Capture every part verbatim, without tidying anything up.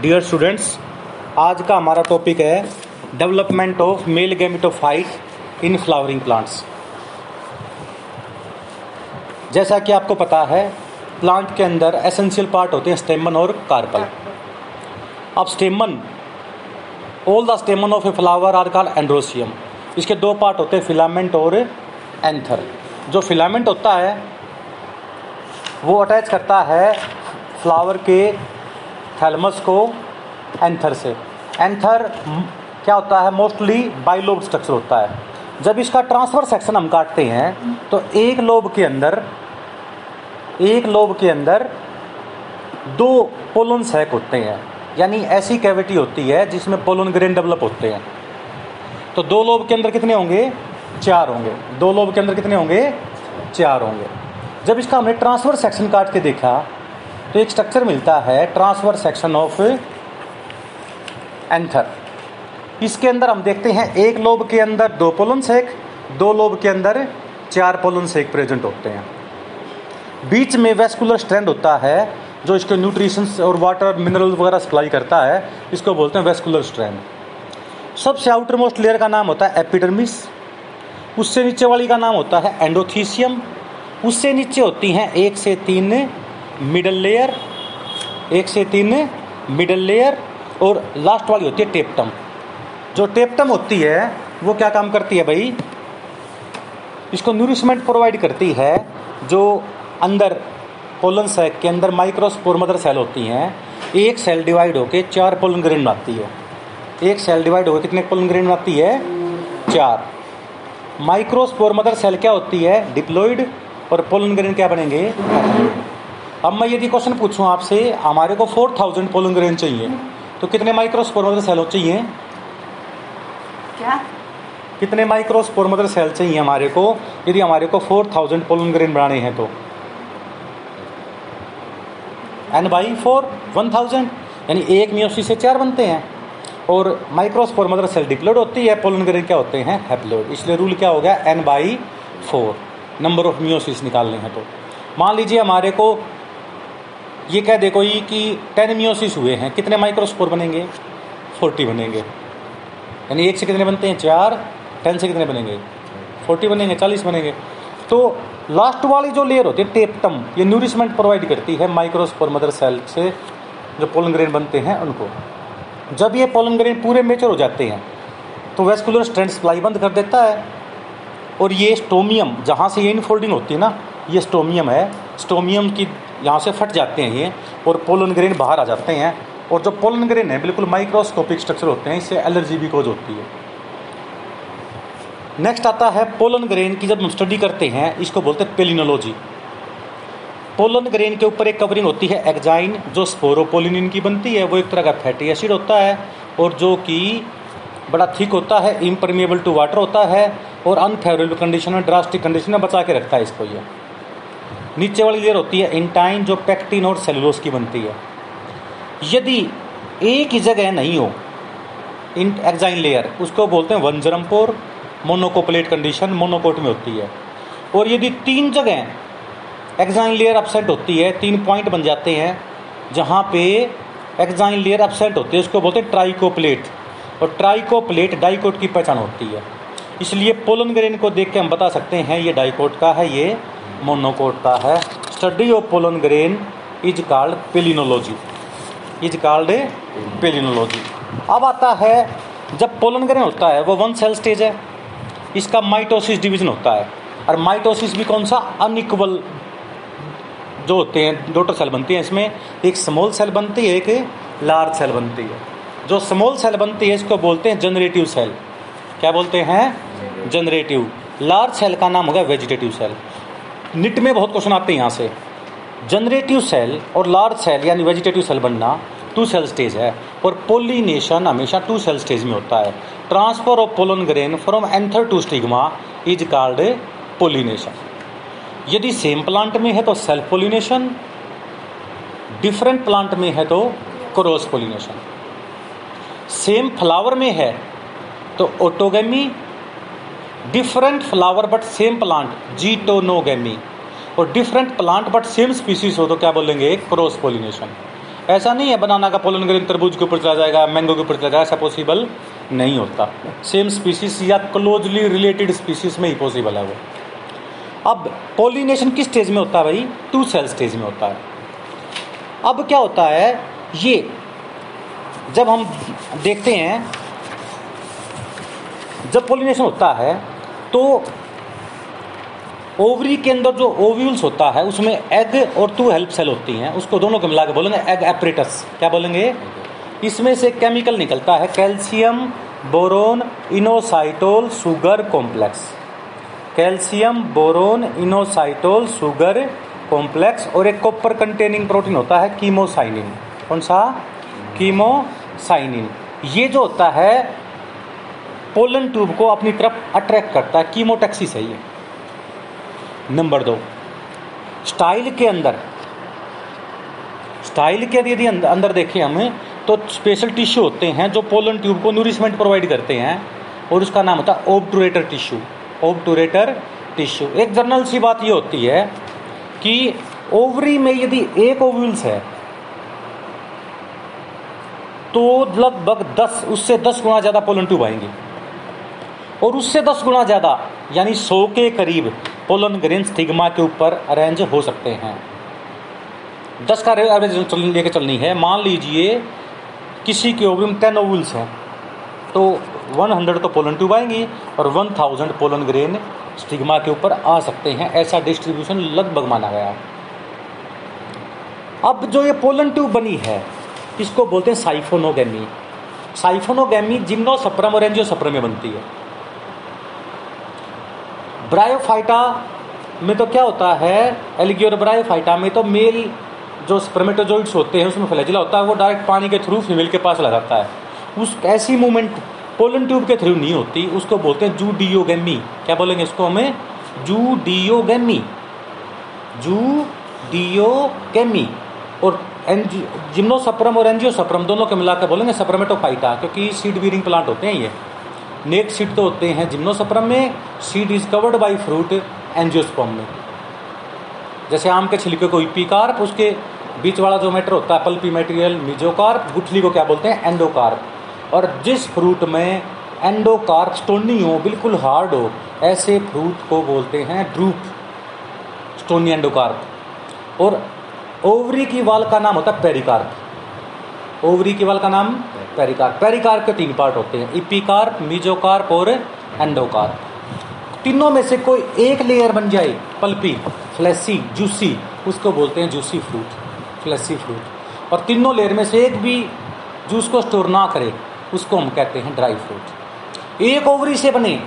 Dear students, आज का हमारा टॉपिक है development of male gametophyte in flowering plants. जैसा कि आपको पता है, प्लांट के अंदर एसेंशियल पार्ट होते हैं स्टेमन और कार्पल। अब stamen, all the stamen of a flower are called androecium. इसके दो पार्ट होते हैं, फिलामेंट और एंथर। जो फिलामेंट होता है वो अटैच करता है फ्लावर के थैलमस को एंथर से। एंथर क्या होता है, मोस्टली बाइलोब स्ट्रक्चर होता है। जब इसका ट्रांसफर सेक्शन हम काटते हैं तो एक लोब के अंदर एक लोब के अंदर दो पोलन सैक होते हैं, यानी ऐसी कैविटी होती है जिसमें पोलन ग्रेन डेवलप होते हैं। तो दो लोब के अंदर कितने होंगे? चार होंगे। दो लोब के अंदर कितने होंगे? चार होंगे। जब इसका हमने ट्रांसफर सेक्शन काट के देखा तो एक स्ट्रक्चर मिलता है, ट्रांसफर सेक्शन ऑफ एंथर। इसके अंदर हम देखते हैं एक लोब के अंदर दो पोलन सेक, दो लोब के अंदर चार पोलन सेक प्रेजेंट होते हैं। बीच में वेस्कुलर स्ट्रैंड होता है जो इसके न्यूट्रिशंस और वाटर मिनरल वगैरह सप्लाई करता है, इसको बोलते हैं वेस्कुलर स्ट्रैंड। सबसे आउटर मोस्ट लेयर का नाम होता है एपिडर्मिस, उससे नीचे वाली का नाम होता है एंडोथीसियम, उससे नीचे होती हैं एक से तीन मिडल लेयर, एक से तीन मिडल लेयर, और लास्ट वाली होती है टेपटम। जो टेपटम होती है वो क्या काम करती है भाई? इसको न्यूरिशमेंट प्रोवाइड करती है। जो अंदर पोलन सैक के अंदर माइक्रोस्पोर मदर सेल होती हैं, एक सेल डिवाइड होकर चार पोलन ग्रेन बनाती है। एक सेल डिवाइड होकर कितने पोलन ग्रेन बनाती है? चार। माइक्रोस्पोर मदर सेल क्या होती है? डिप्लॉइड। और पोलन ग्रेन क्या बनेंगे? अब मैं यदि क्वेश्चन पूछूं आपसे, हमारे को फोर थाउजेंड पोलन ग्रेन चाहिए, तो कितने माइक्रोस्पोर मदर सेल चाहिए? क्या कितने माइक्रोस्पोर मदर सेल चाहिए हमारे को यदि हमारे को फोर थाउजेंड पोलन ग्रेन बनाने हैं तो? N by four one thousand, यानी एक मियोसिस से चार बनते हैं। और माइक्रोस्पोर मदर सेल डिप्लॉइड होती है, पोलन ग्रेन क्या होते हैं? हैप्लॉइड। इसलिए रूल क्या हो गया? N by four, number of meiosis निकालने हैं तो। मान लीजिए हमारे को ये कह देखो ये कि टेन मियोसिस हुए हैं, कितने माइक्रोस्पोर बनेंगे? फोर्टी बनेंगे। यानी एक से कितने बनते हैं? चार। टेन से कितने बनेंगे? फोर्टी बनेंगे, चालीस बनेंगे। तो लास्ट वाली जो लेयर होती है टेपटम, ये न्यूरिशमेंट प्रोवाइड करती है माइक्रोस्पोर मदर सेल से जो पोलन ग्रेन बनते हैं उनको। जब ये पोलन ग्रेन पूरे मेचर हो जाते हैं तो वेस्कुलर स्ट्रैंड सप्लाई बंद कर देता है, और ये स्टोमियम जहाँ से ये इनफोल्डिंग होती है ना, ये स्टोमियम है, स्टोमियम की यहाँ से फट जाते हैं ये, और पोलन ग्रेन बाहर आ जाते हैं। और जो पोलन ग्रेन है बिल्कुल माइक्रोस्कोपिक स्ट्रक्चर होते हैं, इससे एलर्जी भी कोज होती है। नेक्स्ट आता है पोलन ग्रेन की जब हम स्टडी करते हैं, इसको बोलते हैं पेलिनोलॉजी। पोलन ग्रेन के ऊपर एक कवरिंग होती है एग्जाइन, जो स्पोरोपोलिनिन की बनती है। वो एक तरह का फैटी एसिड होता है और जो कि बड़ा थिक होता है, इम्परमेबल टू वाटर होता है, और अनफेवरेबल कंडीशन में, ड्रास्टिक कंडीशन में बचा के रखता है इसको। ये नीचे वाली लेयर होती है इंटाइन, जो पैक्टिन और सेलुलोज की बनती है। यदि एक ही जगह नहीं हो एग्जाइन लेयर, उसको बोलते हैं वनजरमपोर, मोनोकोपलेट कंडीशन, मोनोकोट में होती है। और यदि तीन जगह एग्जाइन लेयर अपसेंट होती है, तीन पॉइंट बन जाते हैं जहाँ पे एग्जाइन लेयर अपसेंट होती है, उसको बोलते हैं ट्राइकोपलेट। और ट्राइकोपलेट डाइकोट की पहचान होती है। इसलिए पोलन ग्रेन को देख के हम बता सकते हैं ये डाइकोट का है, ये मोनोकोट का है। Study of pollen grain is called palynology, is called palynology. अब आता है जब पोलन ग्रेन होता है वो वन सेल स्टेज है, इसका माइटोसिस डिवीजन होता है। और माइटोसिस भी कौन सा? अनइक्वल जो होते हैं डॉटर सेल बनती हैं, इसमें एक स्मॉल सेल बनती है, एक लार्ज सेल बनती है। जो स्मॉल सेल बनती है इसको बोलते हैं जनरेटिव सेल। क्या बोलते हैं? जनरेटिव। लार्ज सेल का नाम होगा वेजिटेटिव सेल। निट में बहुत क्वेश्चन आते हैं यहाँ से। जनरेटिव सेल और लार्ज सेल यानी वेजिटेटिव सेल बनना टू सेल स्टेज है, और पोलिनेशन हमेशा टू सेल स्टेज में होता है। Transfer of pollen grain from anther to stigma is called pollination. यदि सेम प्लांट में है तो सेल्फ पोलिनेशन, डिफरेंट प्लांट में है तो क्रॉस पोलिनेशन। सेम फ्लावर में है तो autogamy, different flower but same plant geitonogamy, और different plant but same species हो तो क्या बोलेंगे? Cross pollination. ऐसा नहीं है बनाना का पोलन ग्रेन तरबूज के ऊपर चला जाएगा, मैंगो के ऊपर चला जाएगा, ऐसा पॉसिबल नहीं होता। सेम स्पीशीज या क्लोजली रिलेटेड स्पीशीज में ही पॉसिबल है वो। अब पोलिनेशन किस स्टेज में होता है भाई? टू सेल स्टेज में होता है। अब क्या होता है, ये जब हम देखते हैं जब पोलिनेशन होता है तो ओवरी के अंदर जो ओव्यूल्स होता है उसमें एग और टू हेल्प सेल होती हैं, उसको दोनों को मिला के बोलेंगे एग एपरेटस। क्या बोलेंगे? इसमें से केमिकल निकलता है calcium boron inositol sugar complex, calcium boron inositol sugar complex, और एक कॉपर कंटेनिंग प्रोटीन होता है कीमोसाइनिन। कौन सा? कीमोसाइनिन। ये जो होता है पोलन ट्यूब को अपनी तरफ अट्रैक्ट करता है, कीमोटैक्सिस है ये। नंबर दो, स्टाइल के अंदर स्टाइल के यदि अंदर देखें हमें तो स्पेशल टिश्यू होते हैं जो पोलन ट्यूब को न्यूरिशमेंट प्रोवाइड करते हैं, और उसका नाम होता है ओब्टुरेटर टिश्यू। ओब्टुरेटर टिश्यू एक जनरल सी बात ये होती है कि ओवरी में यदि एक ओव्यूल्स है तो लगभग दस उससे दस गुना ज़्यादा पोलन ट्यूब आएंगे, और उससे दस गुना ज़्यादा यानी सौ के करीब पोलन ग्रेन स्टिग्मा के ऊपर अरेंज हो सकते हैं। दस का एवरेज लेके चलनी है। मान लीजिए किसी के ओवरी में टेन ओवल्स हैं तो सौ तो पोलन ट्यूब आएंगी और एक हज़ार पोलन ग्रेन स्टिग्मा के ऊपर आ सकते हैं। ऐसा डिस्ट्रीब्यूशन लगभग माना गया। अब जो ये पोलन ट्यूब बनी है इसको बोलते हैं साइफोनोगेमी। साइफोनोगेमी जिम्नोस्पर्म और एंजियोस्पर्म में बनती है। ब्रायोफाइटा में तो क्या होता है, एलगी और ब्रायोफाइटा में तो मेल जो स्पर्मेटोजोइड्स होते हैं उसमें फ्लैजिला होता है, वो डायरेक्ट पानी के थ्रू फीमेल के पास लगाता है। उस ऐसी मूवमेंट पोलन ट्यूब के थ्रू नहीं होती, उसको बोलते हैं जूडियोगेमी। क्या बोलेंगे इसको हमें? जूडियोगेमी। जूडियोगेमी। और जिम्नोस्पर्म और एंजियोस्पर्म दोनों को मिलाकर बोलेंगे स्पर्मेटोफाइटा, क्योंकि सीड बीरिंग प्लांट होते हैं ये। नेक सीड तो होते हैं जिम्नोस्पर्म में, seed is covered by fruit angiosperm में। जैसे आम के छिलके को इपीकार्प, उसके बीच वाला जो मैटर होता है पल्पी मटेरियल मिजोकार्प, गुठली को क्या बोलते हैं एंडोकार्प। और जिस फ्रूट में एंडोकार्प स्टोनी हो, बिल्कुल हार्ड हो, ऐसे फ्रूट को बोलते हैं ड्रूप, स्टोनी एंडोकार्प। और ओवरी की वाल का नाम होता है पेरिकार्प। ओवरी की वाल का नाम पेरिकार्प। पेरिकार्प के तीन पार्ट होते हैं, इपीकार्प, मीजोकार्प और एंडोकार्प। तीनों में से कोई एक लेयर बन जाए पल्पी, फ्लैसी, जूसी, उसको बोलते हैं जूसी फ्रूट, फ्लैसी फ्रूट। और तीनों लेयर में से एक भी जूस को स्टोर ना करे उसको हम कहते हैं ड्राई फ्रूट। एक ओवरी से बने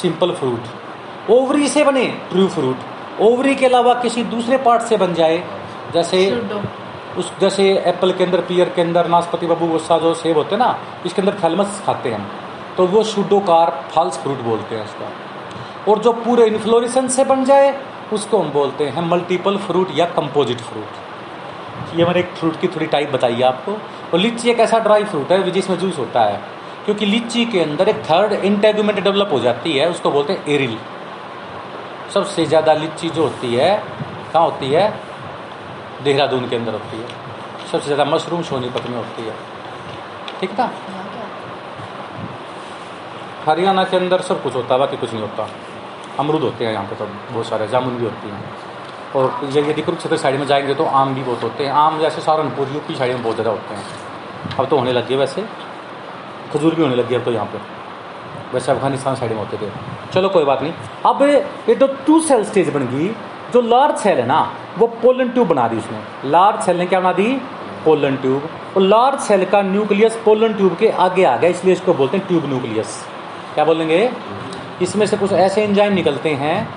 सिंपल फ्रूट, ओवरी से बने ट्रू फ्रूट, ओवरी के अलावा किसी दूसरे पार्ट से बन जाए, जैसे उस जैसे एप्पल के अंदर, पियर के अंदर, नाशपाती, बबू गुस्सा जो सेब होते हैं ना, इसके अंदर थैलमस खाते हैं हम, तो वो शुडोकार्प फाल्स फ्रूट बोलते हैं इसका। और जो पूरे इन्फ्लोरेसेंस से बन जाए उसको हम बोलते हैं मल्टीपल फ्रूट या कंपोजिट फ्रूट। ये मैंने एक फ्रूट की थोड़ी टाइप बताई है आपको। और लीची एक ऐसा ड्राई फ्रूट है जिसमें जूस होता है, क्योंकि लीची के अंदर एक थर्ड इंटेगुमेंट डेवलप हो जाती है, उसको बोलते हैं एरिल। सबसे ज़्यादा लीची जो होती है कहाँ होती है? देहरादून के अंदर होती है सबसे ज़्यादा। मशरूम सोनीपत में होती है, ठीक था। हरियाणा के अंदर सब कुछ होता है, बाकी कुछ नहीं होता। अमरूद होते हैं यहाँ पे तो बहुत सारे, जामुन भी होती हैं, और यदि कुरुक्षेत्र साइड में जाएंगे तो आम भी बहुत होते हैं। आम जैसे सहारनपुर यूपी साइड में बहुत ज़्यादा होते हैं, अब तो होने लगे, वैसे खजूर भी होने लगी अब तो यहाँ पर, वैसे अफगानिस्तान साइड में होते थे। चलो कोई बात नहीं। अब ये तो टू सेल स्टेज बन गई। जो लार्ज सेल है ना वो पोलन ट्यूब बना दी उसने। लार्ज सेल ने क्या बना दी? Pollen tube. और लार्ज सेल का न्यूक्लियस पोलन ट्यूब के आगे आ गया, इसलिए इसको बोलते हैं ट्यूब न्यूक्लियस। क्या बोलेंगे? इसमें से कुछ ऐसे एंजाइम निकलते हैं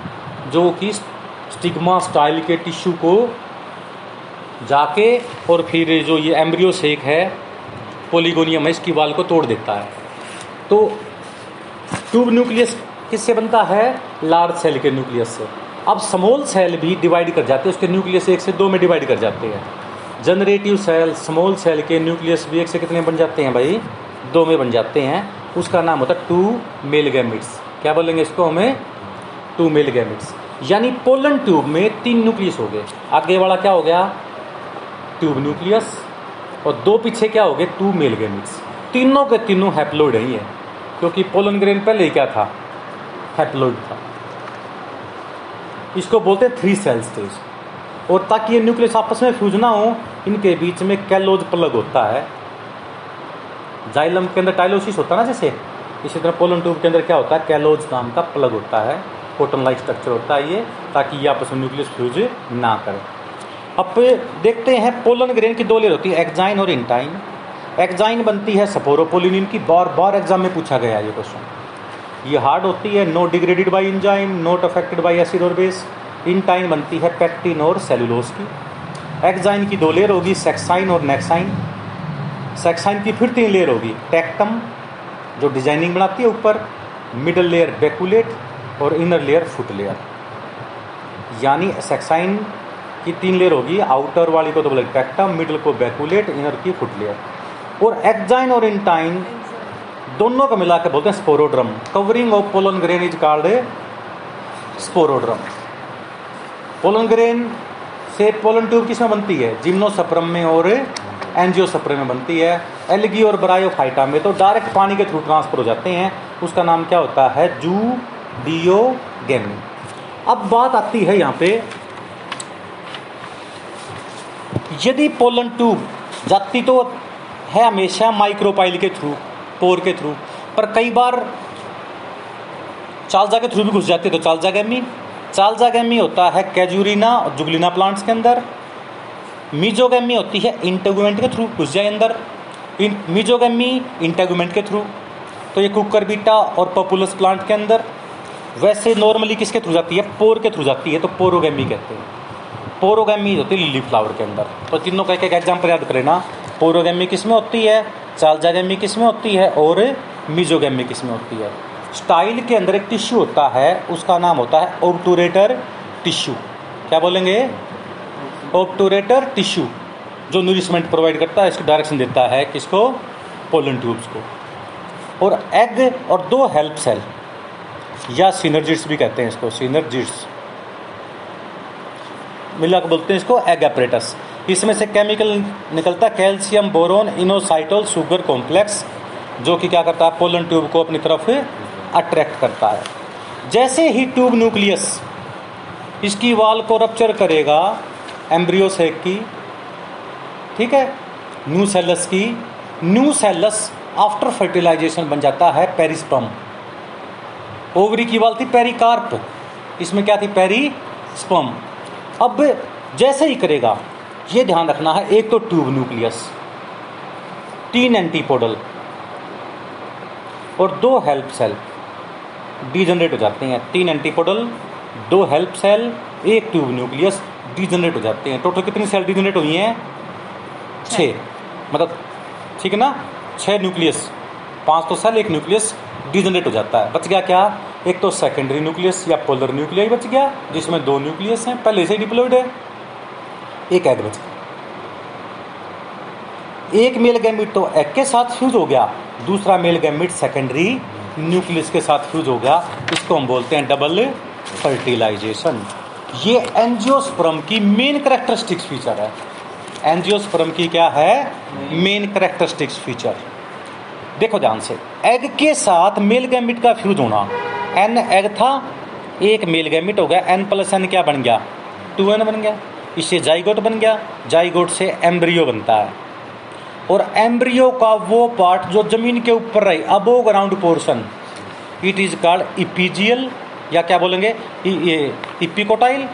जो कि स्टिग्मा स्टाइल के टिश्यू को जाके और फिर जो ये एम्ब्रियो सेक है, पोलिगोनियम है, इसकी वाल को तोड़ देता है। तो ट्यूब न्यूक्लियस किससे बनता है? लार्ज सेल के न्यूक्लियस से। अब स्मॉल सेल भी डिवाइड कर जाते हैं, उसके न्यूक्लियस एक से दो में डिवाइड कर जाते हैं। जनरेटिव सेल स्मॉल सेल के न्यूक्लियस भी एक से कितने बन जाते हैं भाई? दो में बन जाते हैं। उसका नाम होता है टू मेल गैमेट्स। क्या बोलेंगे इसको हमें? Two male gametes. यानी पोलन ट्यूब में तीन न्यूक्लियस हो गए। आगे वाला क्या हो गया? Tube nucleus. और दो पीछे क्या हो गए, टू मेल गैमेट्स। तीनों के तीनों हैप्लोइड ही है, क्योंकि पोलन ग्रेन पहले क्या था, हैप्लोइड था। इसको बोलते हैं थ्री सेल स्टेज। और ताकि ये न्यूक्लियस आपस में फ्यूज ना हो, इनके बीच में कैलोज प्लग होता है। जाइलम के अंदर टाइलोसिस होता है ना, जैसे इसी तरह पोलन ट्यूब के अंदर क्या होता है, कैलोज नाम का प्लग होता है, कोटन लाइक स्ट्रक्चर होता है ये, ताकि ये आपस में न्यूक्लियस फ्यूज ना करें। अब देखते हैं पोलन ग्रेन की दो लेयर होती है, एग्जाइन और इंटाइन। एग्जाइन बनती है स्पोरोपोलिनिन की, बार बार एग्जाम में पूछा गया ये क्वेश्चन। ये हार्ड होती है, not degraded by enzyme, not affected by acid और बेस। इंटाइन बनती है पैक्टिन और सेलुलोज की। एग्जाइन की दो लेयर होगी, सेक्साइन और नेक्साइन। सेक्साइन की फिर तीन लेयर होगी, टेपटम जो डिजाइनिंग बनाती है ऊपर, मिडल लेयर बेकुलेट और इनर लेयर फुट लेयर। यानी सेक्साइन की तीन लेयर होगी, आउटर वाली को तो बोले टेपटम, मिडल को बेकुलेट, इनर की फुट लेयर। और एग्जाइन और इंटाइन दोनों को मिला के बोलते हैं sporoderm. Covering of pollen grain is called a sporoderm. Pollen grain से पोलन ट्यूब किसमें बनती है, जिम्नोस्पर्म में और एंजियोस्पर्म में बनती है। एलगी और ब्रायोफाइटा में तो डायरेक्ट पानी के थ्रू ट्रांसफर हो जाते हैं, उसका नाम क्या होता है, जूडियोगेमी। अब बात आती है यहाँ पे, यदि पोलन ट्यूब जाती तो है हमेशा माइक्रोपाइल के थ्रू, पोर के थ्रू, पर कई बार चालजा के थ्रू भी घुस जाती है, तो चालजागेमी। चालजागेमी होता है कैजुरिना और जुगलिना प्लांट्स के अंदर। मिजोगेमी होती है इंटेगुमेंट के थ्रू, कुजिया के अंदर इन मिजोगेमी इंटेगुमेंट के थ्रू, तो ये कुकर बीटा और पपुलस प्लांट के अंदर। वैसे नॉर्मली किसके थ्रू जाती है, पोर के थ्रू जाती है, तो पोरोगेमी कहते हैं। पोरोगेमी होती है लिली फ्लावर के अंदर। तो तीनों का एक एक एग्जाम्पल याद कर लेना, पोरोगेमी किस में होती है, चालजागेमी किस में होती है और मिजोगेमी किस में होती है। स्टाइल के अंदर एक टिश्यू होता है, उसका नाम होता है ऑब्टुरेटर टिश्यू। क्या बोलेंगे, ऑब्टुरेटर टिश्यू, जो न्यूरिशमेंट प्रोवाइड करता है, इसको डायरेक्शन देता है किसको, पोलन ट्यूब्स को। और एग और दो हेल्प सेल या सिनर्जिट्स भी कहते हैं इसको, सिनर्जिट्स मिला के बोलते हैं इसको एग एपरेटस। इसमें से केमिकल निकलता है calcium boron inositol sugar complex, जो कि क्या करता है, पोलन ट्यूब को अपनी तरफ अट्रैक्ट करता है। जैसे ही ट्यूब न्यूक्लियस इसकी वाल को रप्चर करेगा, एम्ब्रियो सेक की, ठीक है, न्यू सेलस की, न्यू सेलस आफ्टर फर्टिलाइजेशन बन जाता है पेरिस्पर्म। ओवरी की वाल थी पेरिकार्प, इसमें क्या थी, पेरिस्पर्म। अब जैसे ही करेगा, ये ध्यान रखना है, एक तो ट्यूब न्यूक्लियस, तीन एंटीपोडल और दो हेल्प सेल डीजनरेट हो जाते हैं। तीन एंटीपोडल, दो हेल्प सेल, एक ट्यूब न्यूक्लियस डीजनरेट हो जाते हैं। टोटल कितनी सेल डीजनरेट हुई हैं, छः, मतलब ठीक है ना, छः न्यूक्लियस, पाँच तो सेल, एक न्यूक्लियस डीजनरेट हो जाता है। बच गया क्या, एक तो सेकेंडरी न्यूक्लियस या पोलर न्यूक्लियाई बच गया, जिसमें दो न्यूक्लियस हैं, पहले से ही डिप्लॉयड है, एक एग बच गया। एक मेल गैमेट तो एग के साथ फ्यूज हो गया, दूसरा मेल गैमेट सेकेंडरी न्यूक्लियस के साथ फ्यूज हो गया, इसको हम बोलते हैं डबल फर्टिलाइजेशन। ये एंजियोस्पर्म की मेन करैक्टरिस्टिक्स फीचर है। एंजियोस्पर्म की क्या है, मेन करैक्टरिस्टिक्स फीचर। देखो ध्यान से, एग के साथ मेल गैमेट का फ्यूज होना, एन एग था, एक मेल गैमेट हो गया, एन प्लस एन क्या बन गया, टू एन बन गया, इससे जाइगोट बन गया, जाइगोट से एम्ब्रियो बनता है। और एम्ब्रियो का वो पार्ट जो जमीन के ऊपर रही, above ground portion, it is called epigeal, या क्या बोलेंगे, इपिकोटाइल।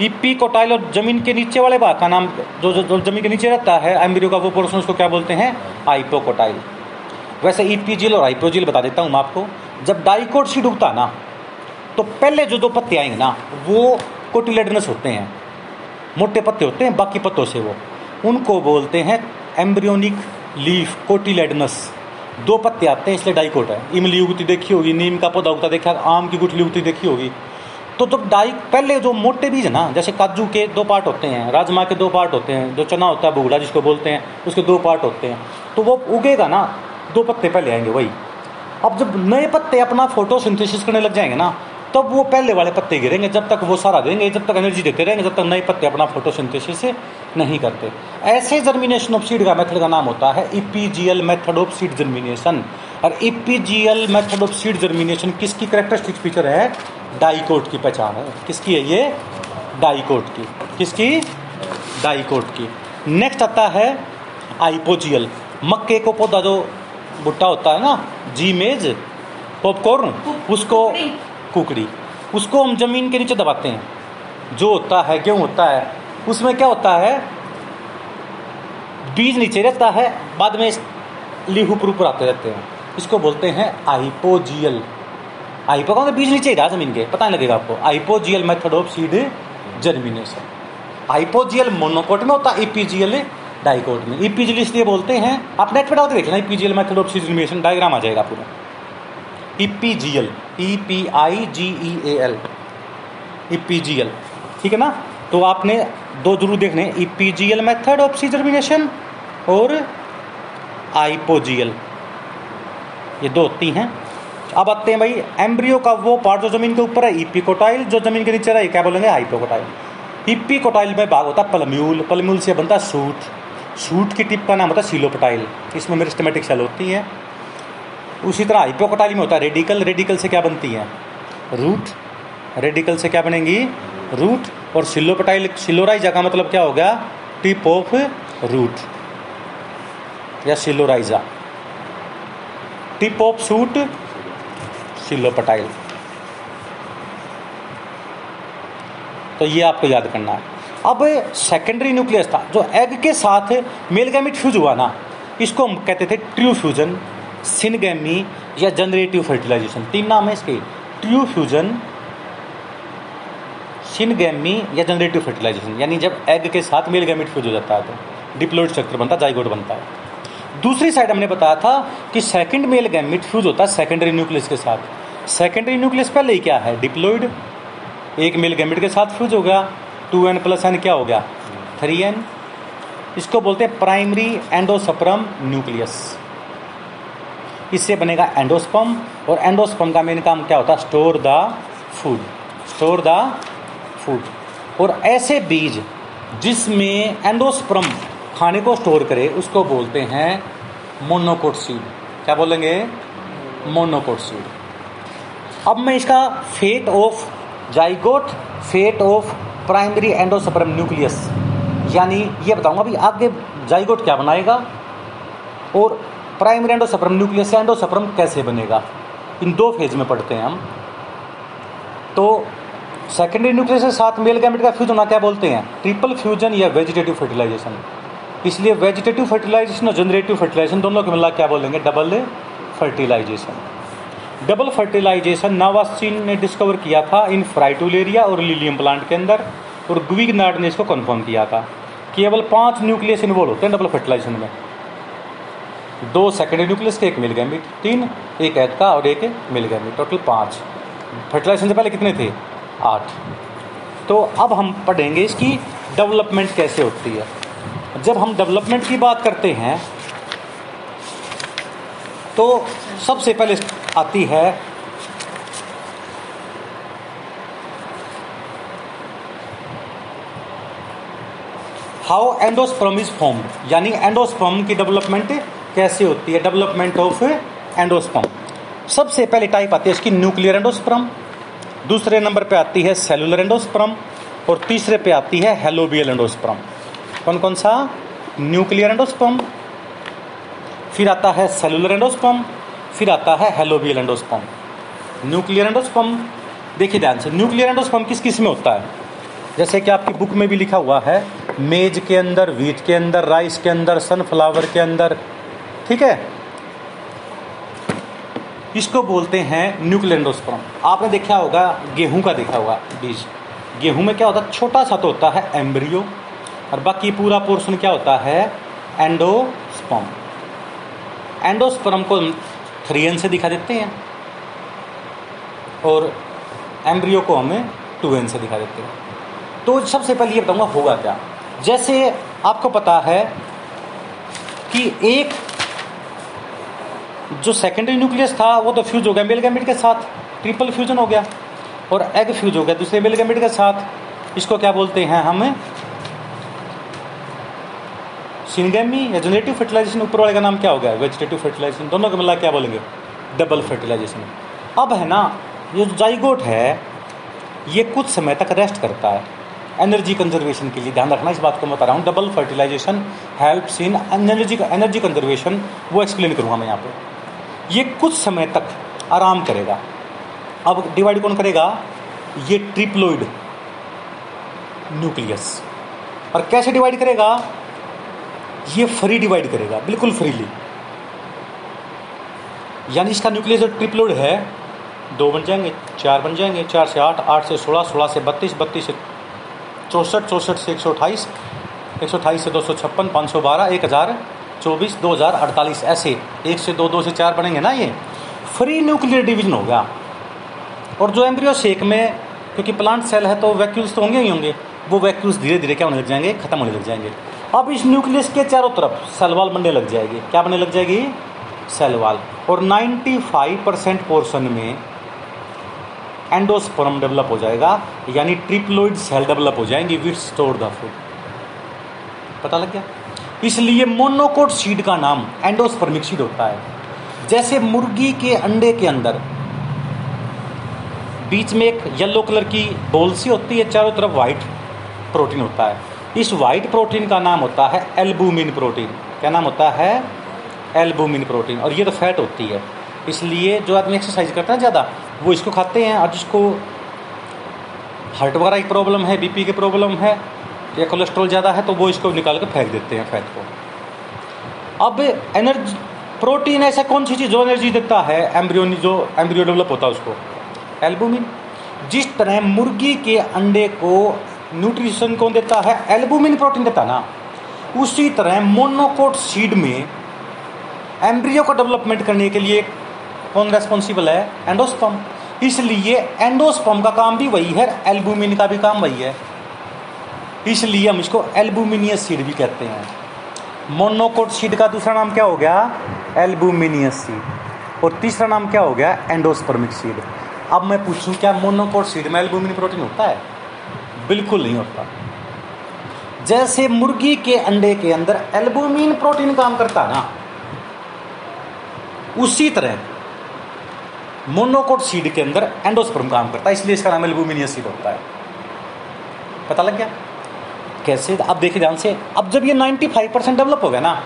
इपिकोटाइल और जमीन के नीचे वाले भाग का नाम जो जो, जो जमीन के नीचे रहता है एम्ब्रियो का वो पोर्शन, उसको क्या बोलते हैं, आइपोकोटाइल। वैसे इपीजिल और आइपोजिल बता देता हूँ मैं आपको। जब डाइकोट सीड उगता ना, तो पहले जो दो पत्ते आएंगे ना, वो कोटिलेडनस होते हैं, मोटे पत्ते होते हैं बाकी पत्तों से, वो उनको बोलते हैं एम्ब्रियोनिक लीफ, कोटिलेडनस। दो पत्ते आते हैं इसलिए डाइकोट है। इमली उगती देखी होगी, नीम का पौधा उगता देखा, आम की गुठली उगती देखी होगी। तो जब डाइक पहले जो मोटे बीज है ना, जैसे काजू के दो पार्ट होते हैं, राजमा के दो पार्ट होते हैं, जो चना होता है बुगड़ा जिसको बोलते हैं, उसके दो पार्ट होते हैं, तो वो उगेगा ना, दो पत्ते पहले आएंगे वही। अब जब नए पत्ते अपना फोटोसिंथेसिस करने लग जाएंगे ना, तब वो पहले वाले पत्ते गिरेंगे, जब तक वो सारा देंगे, जब तक एनर्जी देते रहेंगे, जब तक नए पत्ते अपना फोटोसिंथेसिस नहीं करते। ऐसे जर्मिनेशन ऑफ सीड का मेथड का नाम होता है epigeal method of seed germination. और epigeal method of seed germination किसकी कैरेक्टरिस्टिक फीचर है? डाइकोट की पहचान है। किसकी है ये? डाइकोट की। किसकी? डाइकोट की। नेक्स्ट आता है आइपोजियल। मक्के को पौधा जो भुट्टा होता है ना, जी मेज पॉपकॉर्न, उसको कुकड़ी, उसको हम जमीन के नीचे दबाते हैं। जो होता है गेहूँ होता है, उसमें क्या होता है, बीज नीचे रहता है, बाद में लीहू पर ऊपर आते रहते हैं, इसको बोलते हैं आइपोजियल। आइपो का बीज नीचे ही रहा जमीन के, पता नहीं लगेगा आपको। Hypogeal method of seed germination. Hypogeal monocot में होता है, ईपीजियल डाइकोट में। ईपीजियल इसलिए बोलते हैं, आप नेट पर डाल के देख लेना, epigeal method of seed germination diagram आ जाएगा पूरा। Epigeal, E P I G E L, epigeal, ठीक है ना। तो आपने दो जरूर देखने, epigeal method of seed germination और आइपोजीएल, ये दो होती हैं। अब आते हैं भाई एम्ब्रियो का वो पार्ट जो जमीन के ऊपर है, ईपीकोटाइल, जो जमीन के नीचे रहे क्या बोलेंगे? हाइपोकोटाइल। ईपीकोटाइल में भाग होता है पलम्यूल, पलम्यूल से बनता है सूट, सूट की टिप का नाम होता है सीलोपटाइल, इसमें मेरिस्टेमेटिक सेल होती है। उसी तरह हाइपोकोटाइल में होता है रेडिकल, रेडिकल से क्या बनती है? रूट, रेडिकल से क्या बनेंगी? रूट। और सिलोपटाइल, सिलोराइजा का मतलब क्या हो गया? टिप ऑफ रूट या coleorhiza, tip of shoot, coleoptile. तो ये आपको याद करना है। अब सेकेंडरी न्यूक्लियस था जो एग के साथ मेल गैमेट फ्यूज हुआ ना, इसको हम कहते थे ट्यूब फ्यूजन, सिनगेमी या जनरेटिव फर्टिलाइजेशन, तीन नाम है इसके। ट्यूब फ्यूजन, सिनगेमी या जनरेटिव फर्टिलाइजेशन, यानी जब एग के साथ मेल गैमेट फ्यूज हो जाता है तो डिप्लॉइड स्ट्रक्चर बनता है, जाइगोट बनता है। दूसरी साइड हमने बताया था कि सेकंड मेल गैमेट फ्यूज होता है सेकेंडरी न्यूक्लियस के साथ। सेकेंडरी न्यूक्लियस पहले ही क्या है? डिप्लॉइड, एक मेल गैमेट के साथ फ्यूज हो गया, टू एन प्लस एन क्या हो गया? Three N. इसको बोलते हैं प्राइमरी एंडोस्पर्म न्यूक्लियस, इससे बनेगा एंडोस्पर्म। और एंडोस्पर्म का मेन काम क्या होता है? Store the food, store the food. और ऐसे बीज जिसमें एंडोस्पर्म खाने को स्टोर करे उसको बोलते हैं मोनोकोट सीड। क्या बोलेंगे? Monocot seed. अब मैं इसका fate of zygote, fate of primary endosperm nucleus, यानी ये बताऊंगा भाई आगे जाइगोट क्या बनाएगा और प्राइमरी एंडोस्पर्म न्यूक्लियस एंडोस्पर्म कैसे बनेगा, इन दो फेज में पढ़ते हैं हम। तो सेकेंडरी न्यूक्लियस के साथ मेल गैमेट का फ्यूज होना क्या बोलते हैं? ट्रिपल फ्यूजन या वेजिटेटिव फर्टिलाइजेशन। इसलिए वेजिटेटिव फर्टिलाइजेशन और जनरेटिव फर्टिलाइजेशन दोनों के मिला क्या बोलेंगे? Double fertilisation. डबल फर्टिलाइजेशन नावासीन ने डिस्कवर किया था इन फ्राइटुलेरिया और लिलियम प्लांट के अंदर, और गुविगनार्ड ने इसको कन्फर्म किया था। केवल पाँच न्यूक्लियस इन्वॉल्व होते हैं डबल फर्टिलाइजेशन में, दो सेकेंडरी न्यूक्लियस के, एक मिल गैमेट, तीन, एक एग का और एक मिल गैमेट, टोटल पाँच। फर्टिलाइजेशन से पहले कितने थे? आठ। तो अब हम पढ़ेंगे इसकी डेवलपमेंट कैसे होती है। जब हम डेवलपमेंट की बात करते हैं तो सबसे पहले आती है हाउ एंडोस्पर्म इज फॉर्म्ड, यानी एंडोस्पर्म की डेवलपमेंट कैसे होती है, डेवलपमेंट ऑफ एंडोस्पर्म। सबसे पहले टाइप आती है इसकी न्यूक्लियर एंडोस्पर्म, दूसरे नंबर पे आती है सेलुलर एंडोस्पर्म, और तीसरे पे आती है हेलोबियल एंडोस्पर्म। कौन कौन सा? न्यूक्लियर एंडोस्पर्म, फिर आता है सेलुलर एंडोस्पर्म, फिर आता है हेलोबियल एंडोस्पर्म। न्यूक्लियर एंडोस्पर्म, देखिए ध्यान से, न्यूक्लियर एंडोस्पर्म किस किस में होता है? जैसे कि आपकी बुक में भी लिखा हुआ है, मेज के अंदर, व्हीट के अंदर, राइस के अंदर, सनफ्लावर के अंदर, ठीक है। इसको बोलते हैं न्यूक्लियर एंडोस्पर्म। आपने देखा होगा गेहूं का, देखा होगा बीज, गेहूं में क्या होता है? छोटा सा तो होता है एम्ब्रियो और बाकी पूरा पोर्शन क्या होता है? एंडोस्पर्म। एंडोस्पर्म को थ्री एन से दिखा देते हैं और एम्ब्रियो को हमें टू एन से दिखा देते हैं। तो सबसे पहले ये बताऊंगा होगा क्या। जैसे आपको पता है कि एक जो सेकेंडरी न्यूक्लियस था वो तो फ्यूज हो गया मेल गैमेट के साथ, ट्रिपल फ्यूजन हो गया। और एग फ्यूज हो गया दूसरे मेल गैमेट के साथ, इसको क्या बोलते हैं हम, सिंगेमी या जनरेटिव फर्टिलाइजेशन। ऊपर वाले का नाम क्या हो गया, वेजिटेटिव फर्टिलाइजेशन। दोनों का मिला क्या बोलेंगे, डबल फर्टिलाइजेशन। अब है ना ये जो जाइगोट है ये कुछ समय तक रेस्ट करता है एनर्जी कंजर्वेशन के लिए, ध्यान रखना इस बात को बता रहा हूँ। Double fertilisation helps in energy energy conservation, वो एक्सप्लेन करूँगा मैं यहाँ पे। ये कुछ समय तक आराम करेगा। अब डिवाइड कौन करेगा, ये ट्रिप्लोइड न्यूक्लियस। और कैसे डिवाइड करेगा, ये फ्री डिवाइड करेगा, बिल्कुल फ्रीली। यानी इसका न्यूक्लियस ट्रिप्लोइड है, दो बन जाएंगे, चार बन जाएंगे, चार से आठ, आठ से सोलह, सोलह से बत्तीस, बत्तीस से चौंसठ, चौंसठ से एक सौ अट्ठाईस, एक सौ अट्ठाईस से दो सौ छप्पन, पाँच सौ बारह, एक हज़ार चौबीस, दो हज़ार अड़तालीस, ऐसे एक से दो, दो से चार बनेंगे ना। ये फ्री न्यूक्लियर डिवीजन होगा। और जो एम्ब्रियो शेक में, क्योंकि प्लांट सेल है तो वैक्यूल्स तो होंगे ही होंगे, वो वैक्यूल्स धीरे धीरे क्या होने लग जाएंगे, खत्म होने लग जाएंगे। अब इस न्यूक्लियस के चारों तरफ सेल वॉल बनने लग जाएगी। क्या बनने लग जाएगी, सेल वॉल। और पचानवे परसेंट पोर्शन में एंडोस्पर्म डेवलप हो जाएगा, यानी ट्रिप्लोइड सेल डेवलप हो जाएंगी विच स्टोर द फूड। पता लग गया। इसलिए मोनोकोट सीड का नाम एंडोस्पर्मिक सीड होता है। जैसे मुर्गी के अंडे के अंदर बीच में एक येलो कलर की बॉल सी होती है, चारों तरफ वाइट प्रोटीन होता है। इस वाइट प्रोटीन का नाम होता है एल्बुमिन प्रोटीन। क्या नाम होता है, एल्बुमिन प्रोटीन। और ये तो फैट होती है, इसलिए जो आदमी एक्सरसाइज करता है ज़्यादा वो इसको खाते हैं। और जिसको हार्ट वगैरह की प्रॉब्लम है, बीपी की प्रॉब्लम है या कोलेस्ट्रॉल ज़्यादा है तो वो इसको निकाल के फेंक देते हैं फैट को। अब एनर्जी प्रोटीन ऐसा कौन सी चीज़ जो एनर्जी देता है एम्ब्रियोनी, जो एम्ब्रियो डेवलप होता है उसको, एल्बुमिन। जिस तरह मुर्गी के अंडे को न्यूट्रिशन कौन देता है, एल्बुमिन प्रोटीन देता ना, उसी तरह मोनोकोट सीड में एम्ब्रियो को डेवलपमेंट करने के लिए कौन रेस्पॉन्सिबल है, एंडोस्पर्म। इसलिए एंडोस्पर्म का काम भी वही है, एल्बुमिन का भी काम वही है, इसलिए हम इसको एल्बुमिनियस सीड भी कहते हैं। मोनोकोट सीड का दूसरा नाम क्या हो गया, एल्बुमिनियस सीड। और तीसरा नाम क्या हो गया, एंडोस्पर्मिक सीड। अब मैं पूछूं क्या मोनोकोट सीड में एल्बुमिन प्रोटीन होता है, बिल्कुल नहीं होता। जैसे मुर्गी के अंडे के अंदर एल्बुमिन प्रोटीन काम करता ना, उसी तरह मोनोकोट सीड के अंदर एंडोस्पर्म काम करता है, इसलिए इसका नाम एल्बुमिनियस सीड होता है। पता लग गया कैसे। अब देखिए ध्यान से, अब जब ये पचानवे परसेंट डेवलप हो गया ना,